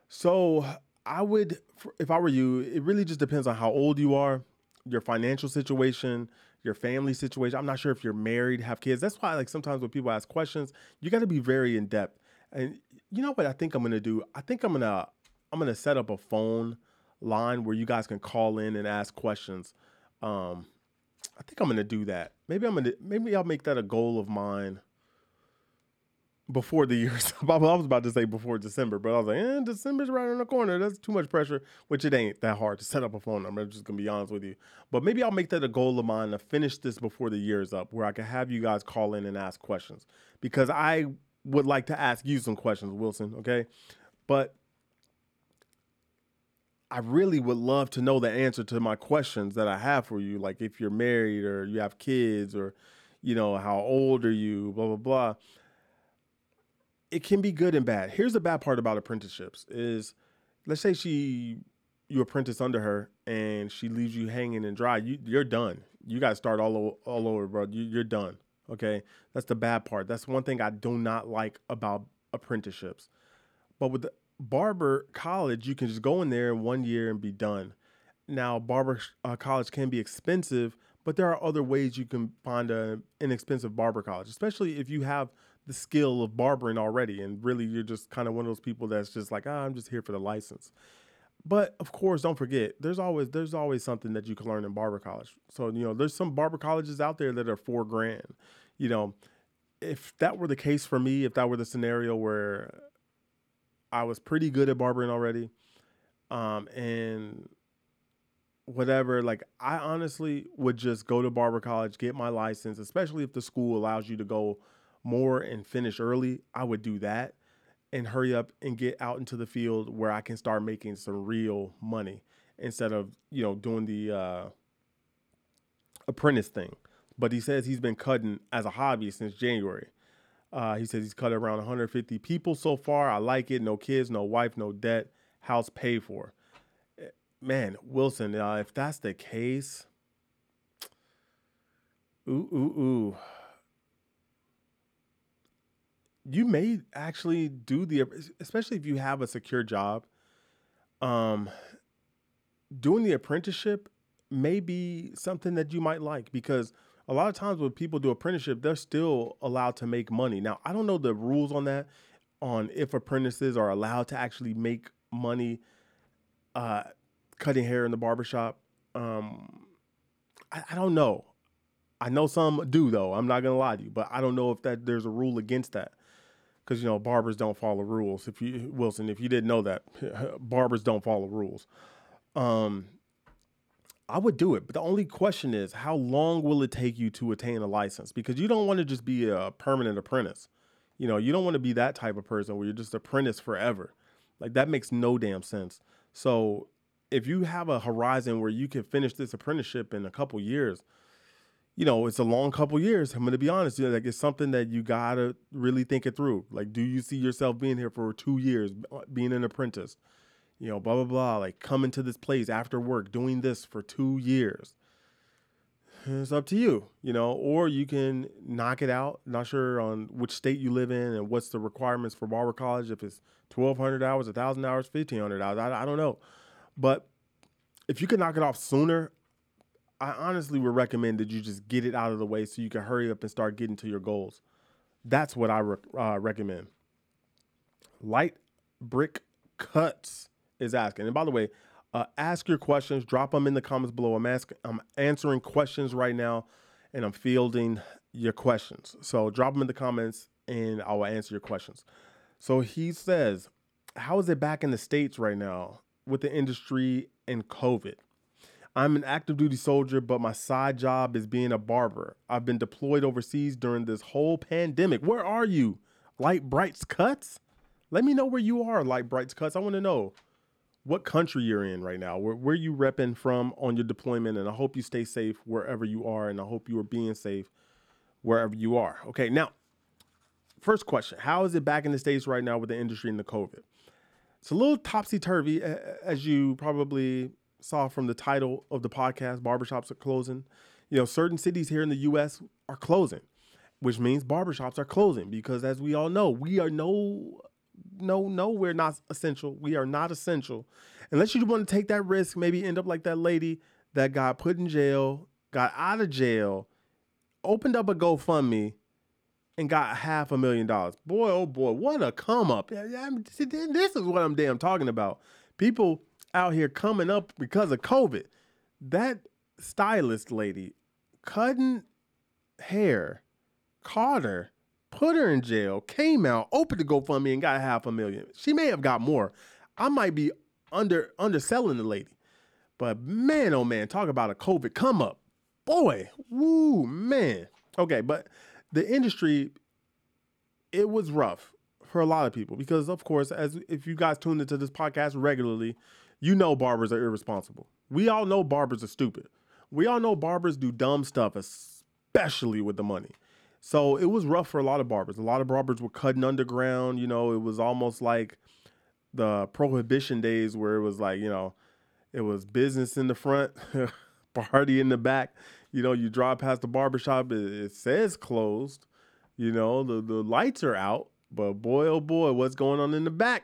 So, I would, if I were you, it really just depends on how old you are, your financial situation, your family situation. I'm not sure if you're married, have kids. That's why, like, sometimes when people ask questions, you got to be very in depth. And you know what I think I'm going to do? I think I'm going to, I'm going to set up a phone line where you guys can call in and ask questions. Um, I think I'm going to do that. Maybe I'm going to, maybe I'll make that a goal of mine. Before the year, I was about to say before December, but I was like, eh, December's right on the corner. That's too much pressure, which it ain't that hard to set up a phone number. I'm just going to be honest with you. But maybe I'll make that a goal of mine to finish this before the year's up, where I can have you guys call in and ask questions, because I would like to ask you some questions, Wilson, okay? But I really would love to know the answer to my questions that I have for you, like if you're married or you have kids or, you know, how old are you, blah, blah, blah. It can be good and bad. Here's the bad part about apprenticeships is, let's say she, you apprentice under her and she leaves you hanging and dry. You, you're done. You got to start all over, all over, bro. You, you're done. Okay. That's the bad part. That's one thing I do not like about apprenticeships. But with the barber college, you can just go in there one year and be done. Now, barber uh, college can be expensive, but there are other ways you can find an inexpensive barber college, especially if you have the skill of barbering already. And really, you're just kind of one of those people that's just like, ah, I'm just here for the license. But of course, don't forget, there's always, there's always something that you can learn in barber college. So, you know, there's some barber colleges out there that are four grand, you know, if that were the case for me, if that were the scenario where I was pretty good at barbering already, um, and whatever, like, I honestly would just go to barber college, get my license, especially if the school allows you to go more and finish early. I would do that and hurry up and get out into the field where I can start making some real money instead of, you know, doing the uh, apprentice thing. But he says he's been cutting as a hobby since January. Uh, he says he's cut around one hundred fifty people so far. I like it. No kids, no wife, no debt, house paid for. Man, Wilson, uh, if that's the case, ooh, ooh, ooh. You may actually do the, especially if you have a secure job, um, doing the apprenticeship may be something that you might like, because a lot of times when people do apprenticeship, they're still allowed to make money. Now, I don't know the rules on that, on if apprentices are allowed to actually make money uh, cutting hair in the barbershop. Um, I, I don't know. I know some do, though. I'm not going to lie to you, but I don't know if that there's a rule against that. Because, you know, barbers don't follow rules. If you, Wilson, if you didn't know that, barbers don't follow rules. Um, I would do it. But the only question is, how long will it take you to attain a license? Because you don't want to just be a permanent apprentice. You know, you don't want to be that type of person where you're just apprentice forever. Like, that makes no damn sense. So if you have a horizon where you can finish this apprenticeship in a couple years, you know, it's a long couple years. I'm going to be honest. You know, like, it's something that you got to really think it through. Like, do you see yourself being here for two years, being an apprentice, you know, blah, blah, blah, like coming to this place after work, doing this for two years? It's up to you, you know, or you can knock it out. Not sure on which state you live in and what's the requirements for barber college. If it's twelve hundred hours, one thousand hours, fifteen hundred hours, I, I don't know. But if you could knock it off sooner, I honestly would recommend that you just get it out of the way so you can hurry up and start getting to your goals. That's what I re- uh, recommend. Light Brick Cuts is asking. And by the way, Uh, ask your questions. Drop them in the comments below. I'm asking, I'm answering questions right now, and I'm fielding your questions. So drop them in the comments, and I will answer your questions. So he says, how is it back in the States right now with the industry and COVID? I'm an active duty soldier, but my side job is being a barber. I've been deployed overseas during this whole pandemic. Where are you? Light Bright's Cuts? Let me know where you are, Light Bright's Cuts. I want to know what country you're in right now, where, where you repping from on your deployment. And I hope you stay safe wherever you are. And I hope you are being safe wherever you are. Okay, now, first question. How is it back in the States right now with the industry and the COVID? It's a little topsy-turvy, as you probably saw from the title of the podcast. Barbershops are closing. You know, certain cities here in the U S are closing, which means barbershops are closing because, as we all know, we are no, no, no, we're not essential. We are not essential. Unless you want to take that risk, maybe end up like that lady that got put in jail, got out of jail, opened up a GoFundMe, and got half a million dollars. Boy, oh boy, what a come up. This is what I'm damn talking about. People out here coming up because of COVID. That stylist lady cutting hair, caught her, put her in jail, came out, opened the GoFundMe and got half a million. She may have got more. I might be under underselling the lady. But man, oh man, talk about a COVID come up. Boy, woo, man. Okay, but the industry, it was rough for a lot of people because, of course, as if you guys tune into this podcast regularly, you know barbers are irresponsible. We all know barbers are stupid. We all know barbers do dumb stuff, especially with the money. So it was rough for a lot of barbers. A lot of barbers were cutting underground. You know, it was almost like the Prohibition days where it was like, you know, it was business in the front, party in the back. You know, you drive past the barbershop, it, it says closed. You know, the, the lights are out. But boy, oh boy, what's going on in the back?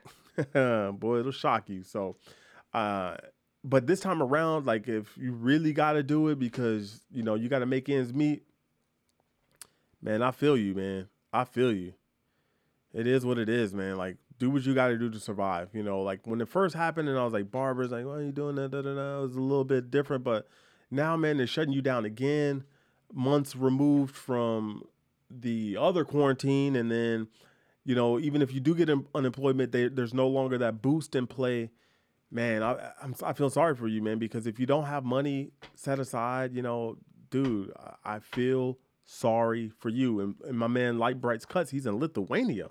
Boy, it'll shock you. So, uh, but this time around, like if you really got to do it because, you know, you got to make ends meet. Man, I feel you, man. I feel you. It is what it is, man. Like, do what you got to do to survive. You know, like when it first happened and I was like, barbers, like, why are you doing that? Da, da, da. It was a little bit different, but now, man, they're shutting you down again, months removed from the other quarantine. And then, you know, even if you do get un- unemployment, they, there's no longer that boost in play. Man, I, I'm, I feel sorry for you, man, because if you don't have money set aside, you know, dude, I, I feel sorry for you. And, and my man, Light Bright's Cuts, he's in Lithuania.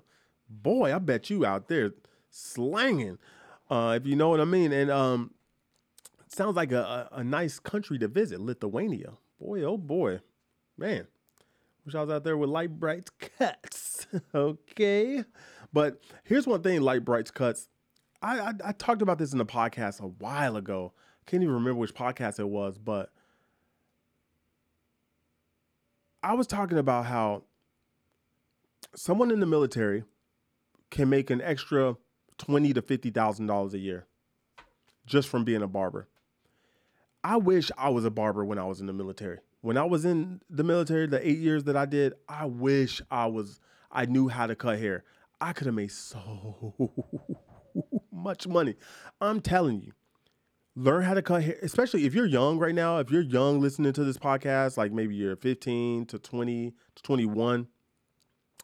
Boy, I bet you out there slanging, uh, if you know what I mean. And, um, sounds like a, a, a nice country to visit, Lithuania. Boy, oh boy. Man, wish I was out there with Light Bright's Cuts. Okay. But here's one thing, Light Bright's Cuts. I, I, I talked about this in the podcast a while ago. I can't even remember which podcast it was, but I was talking about how someone in the military can make an extra twenty thousand to fifty thousand dollars a year just from being a barber. I wish I was a barber when I was in the military. When I was in the military, the eight years that I did, I wish I was, I knew how to cut hair. I could have made so much money. I'm telling you, learn how to cut hair, especially if you're young right now. If you're young listening to this podcast, like maybe you're fifteen to twenty to twenty-one,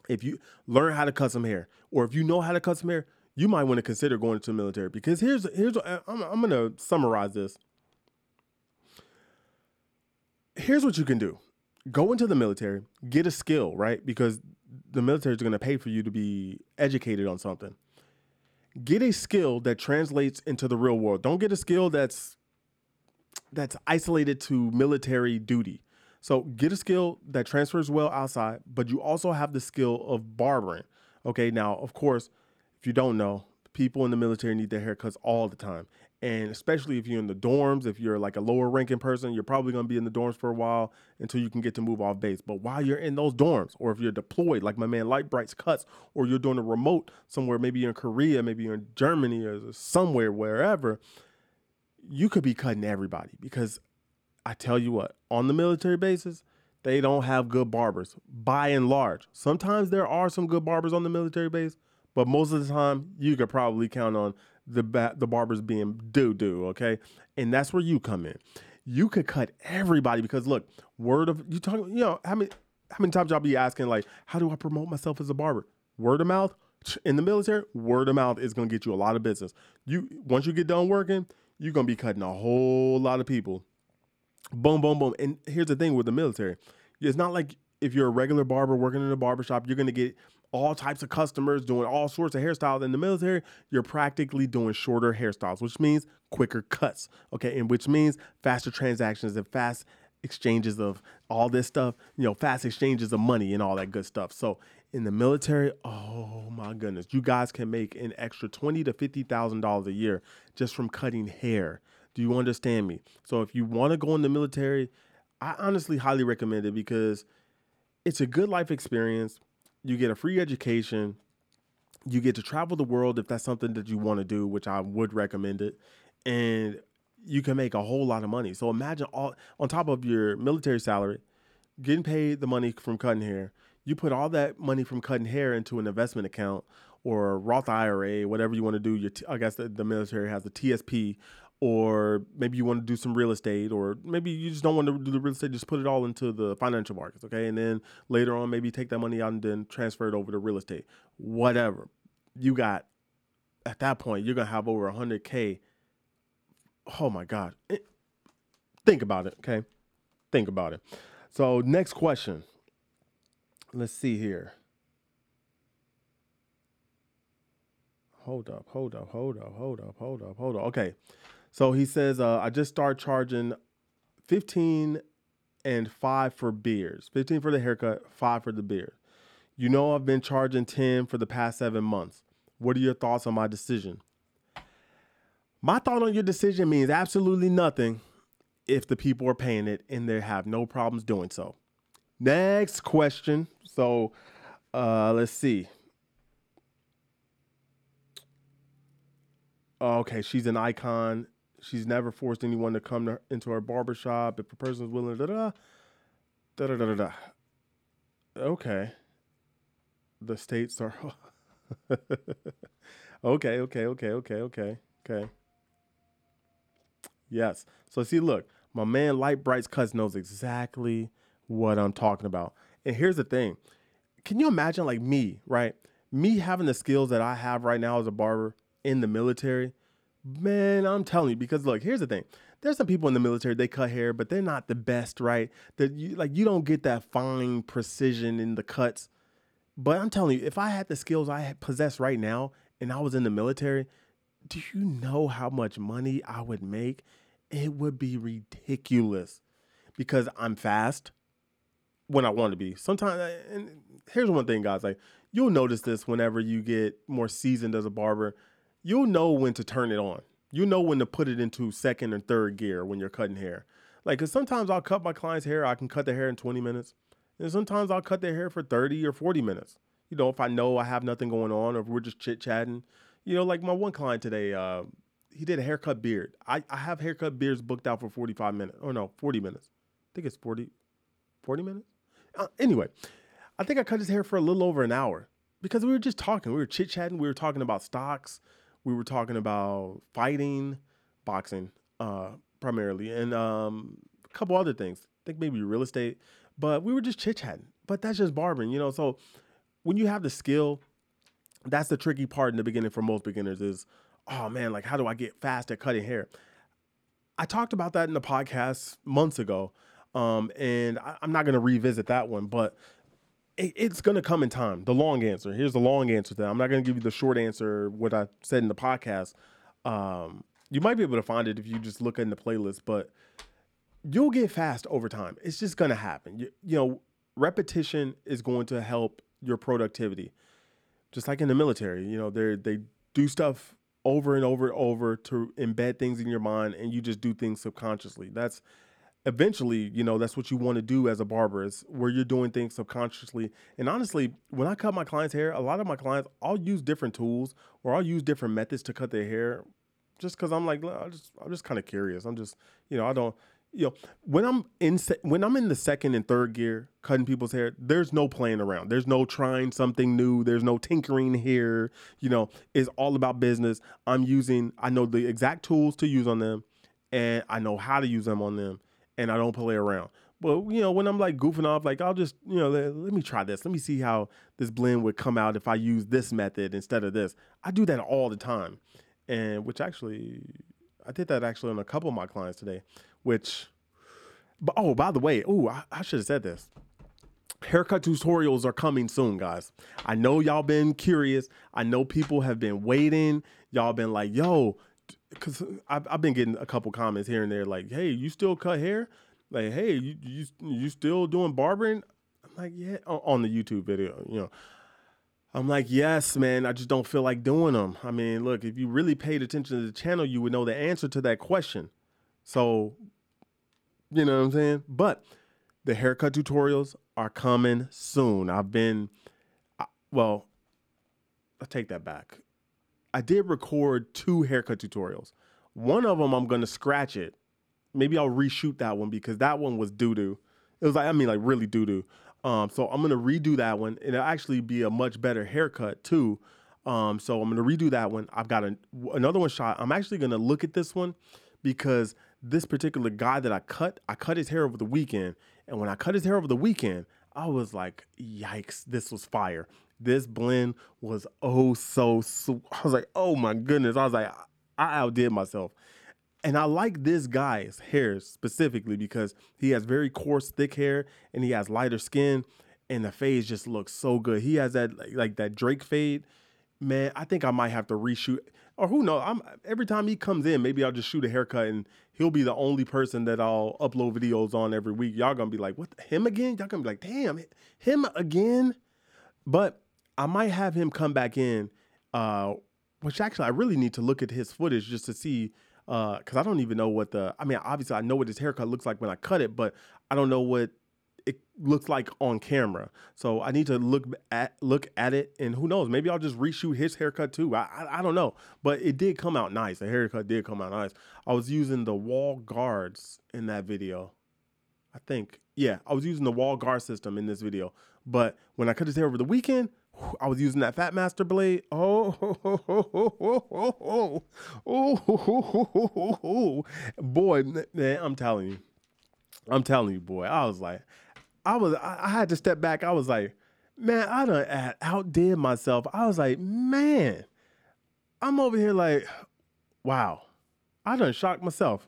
if you learn how to cut some hair, or if you know how to cut some hair, you might want to consider going to the military because here's, here's, I'm, I'm going to summarize this. Here's what you can do. Go into the military, get a skill, right? Because the military is going to pay for you to be educated on something. Get a skill that translates into the real world. Don't get a skill that's, that's isolated to military duty. So get a skill that transfers well outside, but you also have the skill of barbering. Okay. Now, of course, if you don't know, people in the military need their haircuts all the time. And especially if you're in the dorms, if you're like a lower ranking person, you're probably going to be in the dorms for a while until you can get to move off base. But while you're in those dorms, or if you're deployed, like my man Light Bright's Cuts, or you're doing a remote somewhere, maybe you're in Korea, maybe you're in Germany or somewhere, wherever, you could be cutting everybody. Because I tell you what, on the military bases, they don't have good barbers by and large. Sometimes there are some good barbers on the military base, but most of the time, you could probably count on the ba- the barbers being doo-doo, okay? And that's where you come in. You could cut everybody because, look, word of, you talking, you know, how many, how many times y'all be asking, like, how do I promote myself as a barber? Word of mouth. In the military, word of mouth is going to get you a lot of business. You Once you get done working, you're going to be cutting a whole lot of people. Boom, boom, boom. And here's the thing with the military. It's not like if you're a regular barber working in a barbershop, you're going to get all types of customers doing all sorts of hairstyles. In the military, you're practically doing shorter hairstyles, which means quicker cuts, okay? And which means faster transactions and fast exchanges of all this stuff, you know, fast exchanges of money and all that good stuff. So in the military, oh my goodness, you guys can make an extra twenty thousand to fifty thousand dollars a year just from cutting hair. Do you understand me? So if you want to go in the military, I honestly highly recommend it because it's a good life experience. You get a free education. You get to travel the world if that's something that you want to do, which I would recommend it. And you can make a whole lot of money. So imagine all on top of your military salary, getting paid the money from cutting hair. You put all that money from cutting hair into an investment account or a Roth I R A, whatever you want to do. Your t- I guess the, the military has a T S P, or maybe you want to do some real estate, or maybe you just don't want to do the real estate. Just put it all into the financial markets, okay? And then later on, maybe take that money out and then transfer it over to real estate, whatever. You got, at that point, you're going to have over one hundred K. Oh, my God. It, think about it, okay? Think about it. So next question. Let's see here. Hold up, hold up, hold up, hold up, hold up, hold up. Okay. So he says, uh, I just start charging fifteen and five for beards, fifteen for the haircut, five for the beard. You know, I've been charging ten for the past seven months. What are your thoughts on my decision? My thought on your decision means absolutely nothing if the people are paying it and they have no problems doing so. Next question. So uh, let's see. Okay, she's an icon. She's never forced anyone to come to her, into her barbershop. If a person's willing, da da da da da da. Okay. The states are. okay, okay, okay, okay, okay, okay. Yes. So see, look, my man Light Bright's Cuts knows exactly what I'm talking about. And here's the thing. Can you imagine, like, me, right? Me having the skills that I have right now as a barber in the military, man, I'm telling you, because look, here's the thing. There's some people in the military, they cut hair, but they're not the best, right? That you like, you don't get that fine precision in the cuts. But I'm telling you, if I had the skills I possess right now and I was in the military, do you know how much money I would make? It would be ridiculous because I'm fast when I want to be. Sometimes, and here's one thing, guys, like you'll notice this whenever you get more seasoned as a barber. You'll know when to turn it on. You know when to put it into second and third gear when you're cutting hair. Like, because sometimes I'll cut my client's hair. I can cut their hair in twenty minutes. And sometimes I'll cut their hair for thirty or forty minutes. You know, if I know I have nothing going on or if we're just chit-chatting. You know, like my one client today, uh, he did a haircut beard. I, I have haircut beards booked out for forty-five minutes. Or no, forty minutes. I think it's forty, forty minutes. Uh, anyway, I think I cut his hair for a little over an hour because we were just talking. We were chit-chatting. We were talking about stocks. We were talking about fighting, boxing, uh, primarily, and um, a couple other things. I think maybe real estate, but we were just chit-chatting. But that's just barbering, you know? So when you have the skill, that's the tricky part in the beginning for most beginners is, oh, man, like, how do I get fast at cutting hair? I talked about that in the podcast months ago, um, and I, I'm not going to revisit that one, but it's going to come in time. The long answer. Here's the long answer to that. I'm not going to give you the short answer, what I said in the podcast. Um, you might be able to find it if you just look in the playlist, but you'll get fast over time. It's just going to happen. You, you know, repetition is going to help your productivity. Just like in the military, you know, they they do stuff over and over and over to embed things in your mind, and you just do things subconsciously. That's eventually, you know, that's what you want to do as a barber is where you're doing things subconsciously. And honestly, when I cut my clients' hair, a lot of my clients, I'll use different tools or I'll use different methods to cut their hair just because I'm like, I'm just, I'm just kind of curious. I'm just, you know, I don't, you know, when I'm in se- when I'm in the second and third gear cutting people's hair, there's no playing around. There's no trying something new. There's no tinkering here. You know, it's all about business. I'm using, I know the exact tools to use on them, and I know how to use them on them, and I don't play around. But, you know, when I'm like goofing off, like I'll just, you know, let, let me try this. Let me see how this blend would come out if I use this method instead of this. I do that all the time. And which actually, I did that actually on a couple of my clients today, which, but oh, by the way, oh, I, I should have said this. Haircut tutorials are coming soon, guys. I know y'all been curious. I know people have been waiting. Y'all been like, yo, because I've, I've been getting a couple comments here and there like, hey, you still cut hair? Like, hey, you you you still doing barbering? I'm like, yeah, on the YouTube video, you know. I'm like, yes, man, I just don't feel like doing them. I mean, look, if you really paid attention to the channel, you would know the answer to that question. So, you know what I'm saying? But the haircut tutorials are coming soon. I've been, I, well, I take that back. I did record two haircut tutorials. One of them, I'm going to scratch it. Maybe I'll reshoot that one because that one was doo-doo. It was like, I mean, like really doo-doo. Um, so I'm going to redo that one. It'll actually be a much better haircut too. Um, so I'm going to redo that one. I've got a, another one shot. I'm actually going to look at this one because this particular guy that I cut, I cut his hair over the weekend. And when I cut his hair over the weekend, I was like, yikes, this was fire. This blend was oh so sweet. I was like, oh my goodness. I was like, I outdid myself. And I like this guy's hair specifically because he has very coarse, thick hair and he has lighter skin and the fade just looks so good. He has that like that Drake fade. Man, I think I might have to reshoot or who knows. I'm, every time he comes in, maybe I'll just shoot a haircut and he'll be the only person that I'll upload videos on every week. Y'all going to be like, what, him again? Y'all going to be like, damn, him again? But I might have him come back in, uh, which actually I really need to look at his footage just to see. Because uh, I don't even know what the, I mean, obviously I know what his haircut looks like when I cut it, but I don't know what it looks like on camera. So I need to look at look at it, and who knows, maybe I'll just reshoot his haircut too. I I, I don't know, but it did come out nice. The haircut did come out nice. I was using the Wahl guards in that video. I think, yeah, I was using the Wahl guard system in this video. But when I cut his hair over the weekend, I was using that Fat Master blade. Oh, oh, oh, oh, oh, oh, oh, oh, oh, oh, oh, oh, boy, man, I'm telling you, I'm telling you, boy, I was like, I was, I had to step back. I was like, man, I done outdid myself. I was like, man, I'm over here like, wow, I done shocked myself.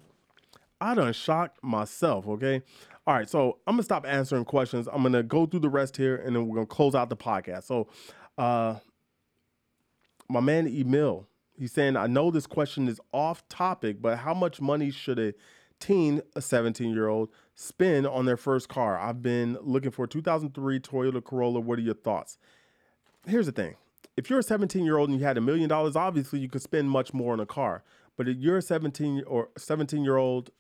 I done shocked myself. Okay. All right, so I'm gonna stop answering questions. I'm gonna go through the rest here, and then we're gonna close out the podcast. So, uh, my man Emil, he's saying, I know this question is off topic, but how much money should a teen, a seventeen-year-old, spend on their first car? I've been looking for a two thousand three Toyota Corolla. What are your thoughts? Here's the thing: if you're a seventeen-year-old and you had a million dollars, obviously you could spend much more on a car. But if you're a seventeen or seventeen-year-old,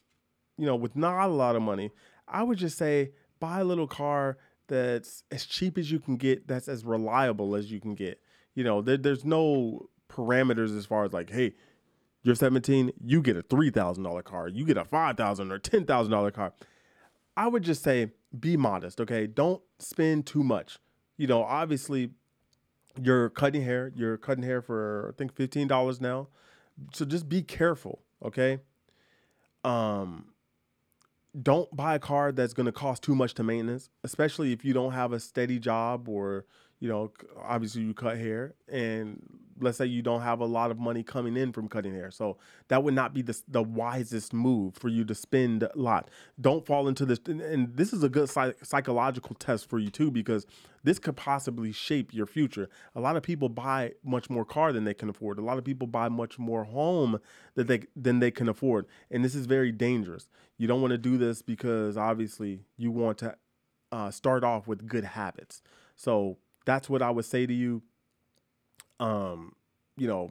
you know, with not a lot of money, I would just say buy a little car that's as cheap as you can get, that's as reliable as you can get. You know, there, there's no parameters as far as like, hey, you're seventeen, you get a three thousand dollars car, you get a five thousand dollars or ten thousand dollars car. I would just say be modest, okay? Don't spend too much. You know, obviously you're cutting hair, you're cutting hair for I think fifteen dollars now. So just be careful, okay? Um Don't buy a car that's going to cost too much to maintenance, especially if you don't have a steady job or, you know, obviously you cut hair and let's say you don't have a lot of money coming in from cutting hair. So that would not be the, the wisest move for you to spend a lot. Don't fall into this. And, and this is a good psych- psychological test for you too, because this could possibly shape your future. A lot of people buy much more car than they can afford. A lot of people buy much more home that they than they can afford. And this is very dangerous. You don't want to do this because obviously you want to uh, start off with good habits. So that's what I would say to you. Um, you know,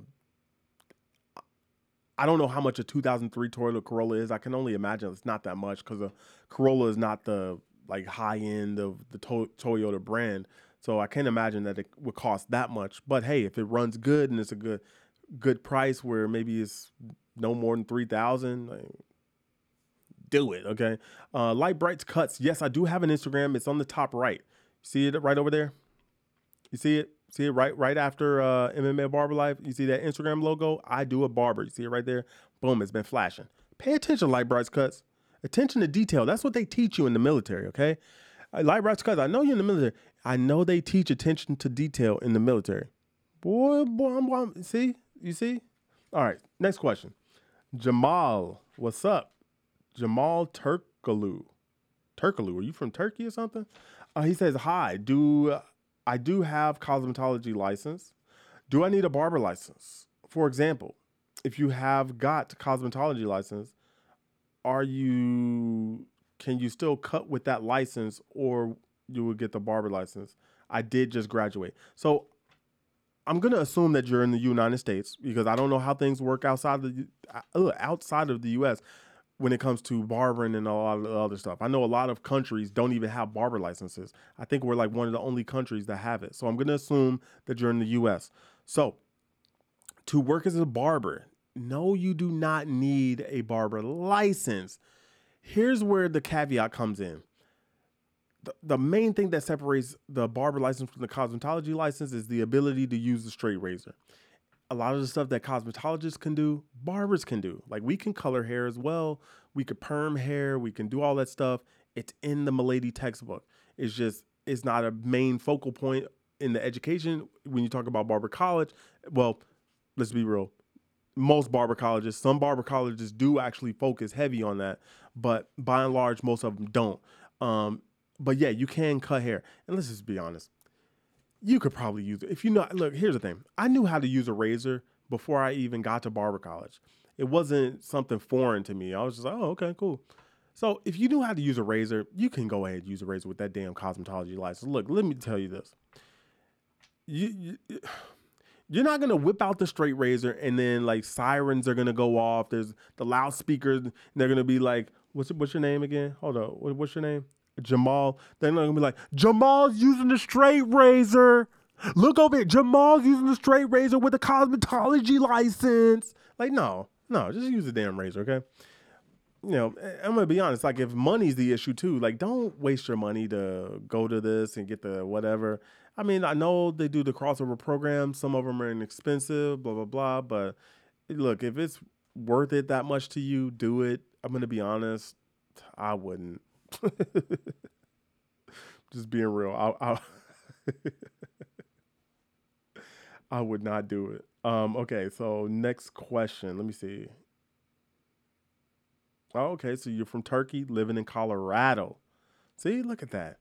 I don't know how much a two thousand three Toyota Corolla is. I can only imagine it's not that much because a Corolla is not the like high end of the to- Toyota brand. So I can't imagine that it would cost that much. But hey, if it runs good and it's a good, good price where maybe it's no more than three thousand, like, do it. Okay. Uh, Light Bright's Cuts. Yes, I do have an Instagram. It's on the top right. See it right over there? You see it? See it right right after uh, M M A Barber Life? You see that Instagram logo? I Do a Barber. You see it right there? Boom, it's been flashing. Pay attention, Light Bright's Cuts. Attention to detail. That's what they teach you in the military, okay? Light Bright's Cuts, I know you're in the military. I know they teach attention to detail in the military. Boy, boy, I'm, I'm, see? You see? All right, next question. Jamal, what's up? Jamal Turkaloo. Turkaloo, are you from Turkey or something? Uh, he says, hi, do uh, I do have cosmetology license. Do I need a barber license? For example, if you have got cosmetology license, are you, can you still cut with that license or you will get the barber license? I did just graduate. So I'm going to assume that you're in the United States because I don't know how things work outside of the, uh, outside of the U S when it comes to barbering and a lot of other stuff. I know a lot of countries don't even have barber licenses. I think we're like one of the only countries that have it. So I'm going to assume that you're in the U S. So to work as a barber, no, you do not need a barber license. Here's where the caveat comes in. The, the main thing that separates the barber license from the cosmetology license is the ability to use the straight razor. A lot of the stuff that cosmetologists can do, barbers can do. Like we can color hair as well. We could perm hair. We can do all that stuff. It's in the Milady textbook. It's just, it's not a main focal point in the education. When you talk about barber college, well, let's be real. Most barber colleges, some barber colleges do actually focus heavy on that, but by and large, most of them don't. Um, but yeah, you can cut hair. And let's just be honest. You could probably use it. If you know, look, here's the thing. I knew how to use a razor before I even got to barber college. It wasn't something foreign to me. I was just like, oh, okay, cool. So if you knew how to use a razor, you can go ahead and use a razor with that damn cosmetology license. Look, let me tell you this. You, you, you're not going to whip out the straight razor and then like sirens are going to go off. There's the loudspeakers. And they're going to be like, what's, what's your name again? Hold on. What, what's your name? Jamal, they're gonna be like, Jamal's using the straight razor. Look over here, Jamal's using the straight razor with a cosmetology license. Like, no, no, just use the damn razor, okay? You know, I'm gonna be honest. Like, if money's the issue too, like, don't waste your money to go to this and get the whatever. I mean, I know they do the crossover program. Some of them are inexpensive, blah blah blah. But look, if it's worth it that much to you, do it. I'm gonna be honest. I wouldn't. Just being real, I I, I would not do it. Um, okay, so next question. Let me see. Oh, okay, so you're from Turkey, living in Colorado. See, look at that.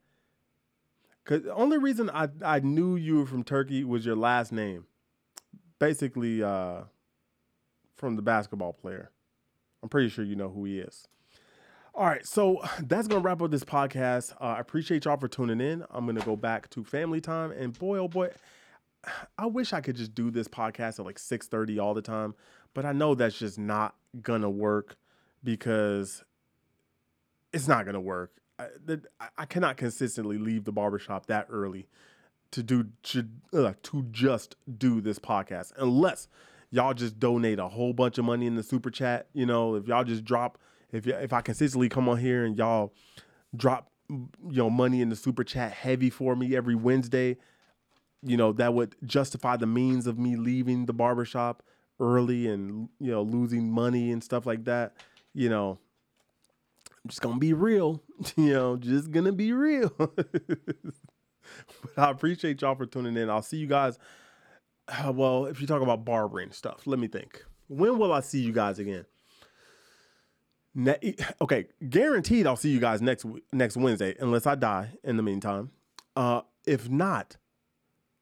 Cause the only reason I I knew you were from Turkey was your last name, basically uh, from the basketball player. I'm pretty sure you know who he is. All right, so that's going to wrap up this podcast. Uh, I appreciate y'all for tuning in. I'm going to go back to family time. And boy, oh boy, I wish I could just do this podcast at like six thirty all the time. But I know that's just not going to work because it's not going to work. I, the, I cannot consistently leave the barbershop that early to do to, uh, to just do this podcast. Unless y'all just donate a whole bunch of money in the super chat. You know, if y'all just drop... If if I consistently come on here and y'all drop you know money in the super chat heavy for me every Wednesday, you know, that would justify the means of me leaving the barbershop early and you know losing money and stuff like that. You know, I'm just gonna be real. You know, just gonna be real. But I appreciate y'all for tuning in. I'll see you guys. Uh, well, if you talk about barbering stuff, let me think. When will I see you guys again? Ne- okay, guaranteed I'll see you guys next next Wednesday, unless I die in the meantime. Uh, if not,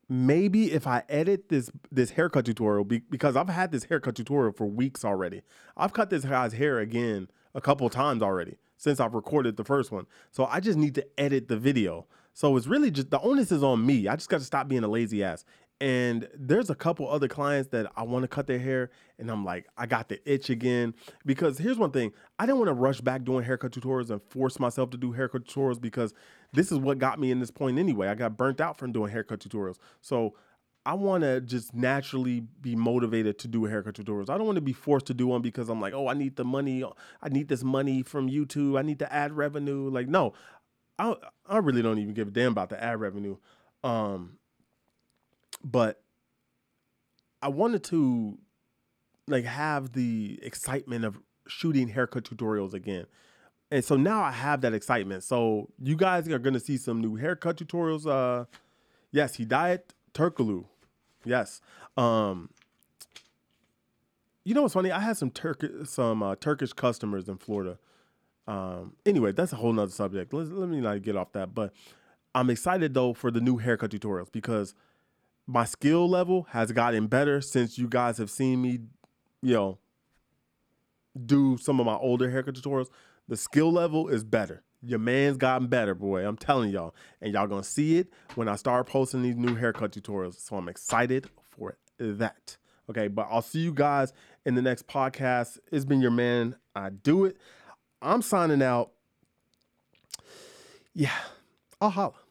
maybe if I edit this this haircut tutorial, be- because I've had this haircut tutorial for weeks already. I've cut this guy's hair again a couple times already since I've recorded the first one. So I just need to edit the video. So it's really just, the onus is on me. I just got to stop being a lazy ass. And there's a couple other clients that I want to cut their hair. And I'm like, I got the itch again, because here's one thing. I didn't want to rush back doing haircut tutorials and force myself to do haircut tutorials because this is what got me in this point anyway. I got burnt out from doing haircut tutorials. So I want to just naturally be motivated to do haircut tutorials. I don't want to be forced to do one because I'm like, oh, I need the money. I need this money from YouTube. I need to ad revenue. Like, no, I I really don't even give a damn about the ad revenue. Um, but I wanted to like have the excitement of shooting haircut tutorials again. And so now I have that excitement. So you guys are going to see some new haircut tutorials. Uh, yes, he dyed Turkaloo. Yes. Um, you know what's funny? I had some Turk- some uh, Turkish customers in Florida. Um, anyway, that's a whole nother subject. Let, let me not get off that. But I'm excited, though, for the new haircut tutorials because my skill level has gotten better since you guys have seen me, you know, do some of my older haircut tutorials. The skill level is better. Your man's gotten better, boy. I'm telling y'all. And y'all going to see it when I start posting these new haircut tutorials. So I'm excited for that. Okay, but I'll see you guys in the next podcast. It's been your man, I Do It. I'm signing out. Yeah, I'll holler.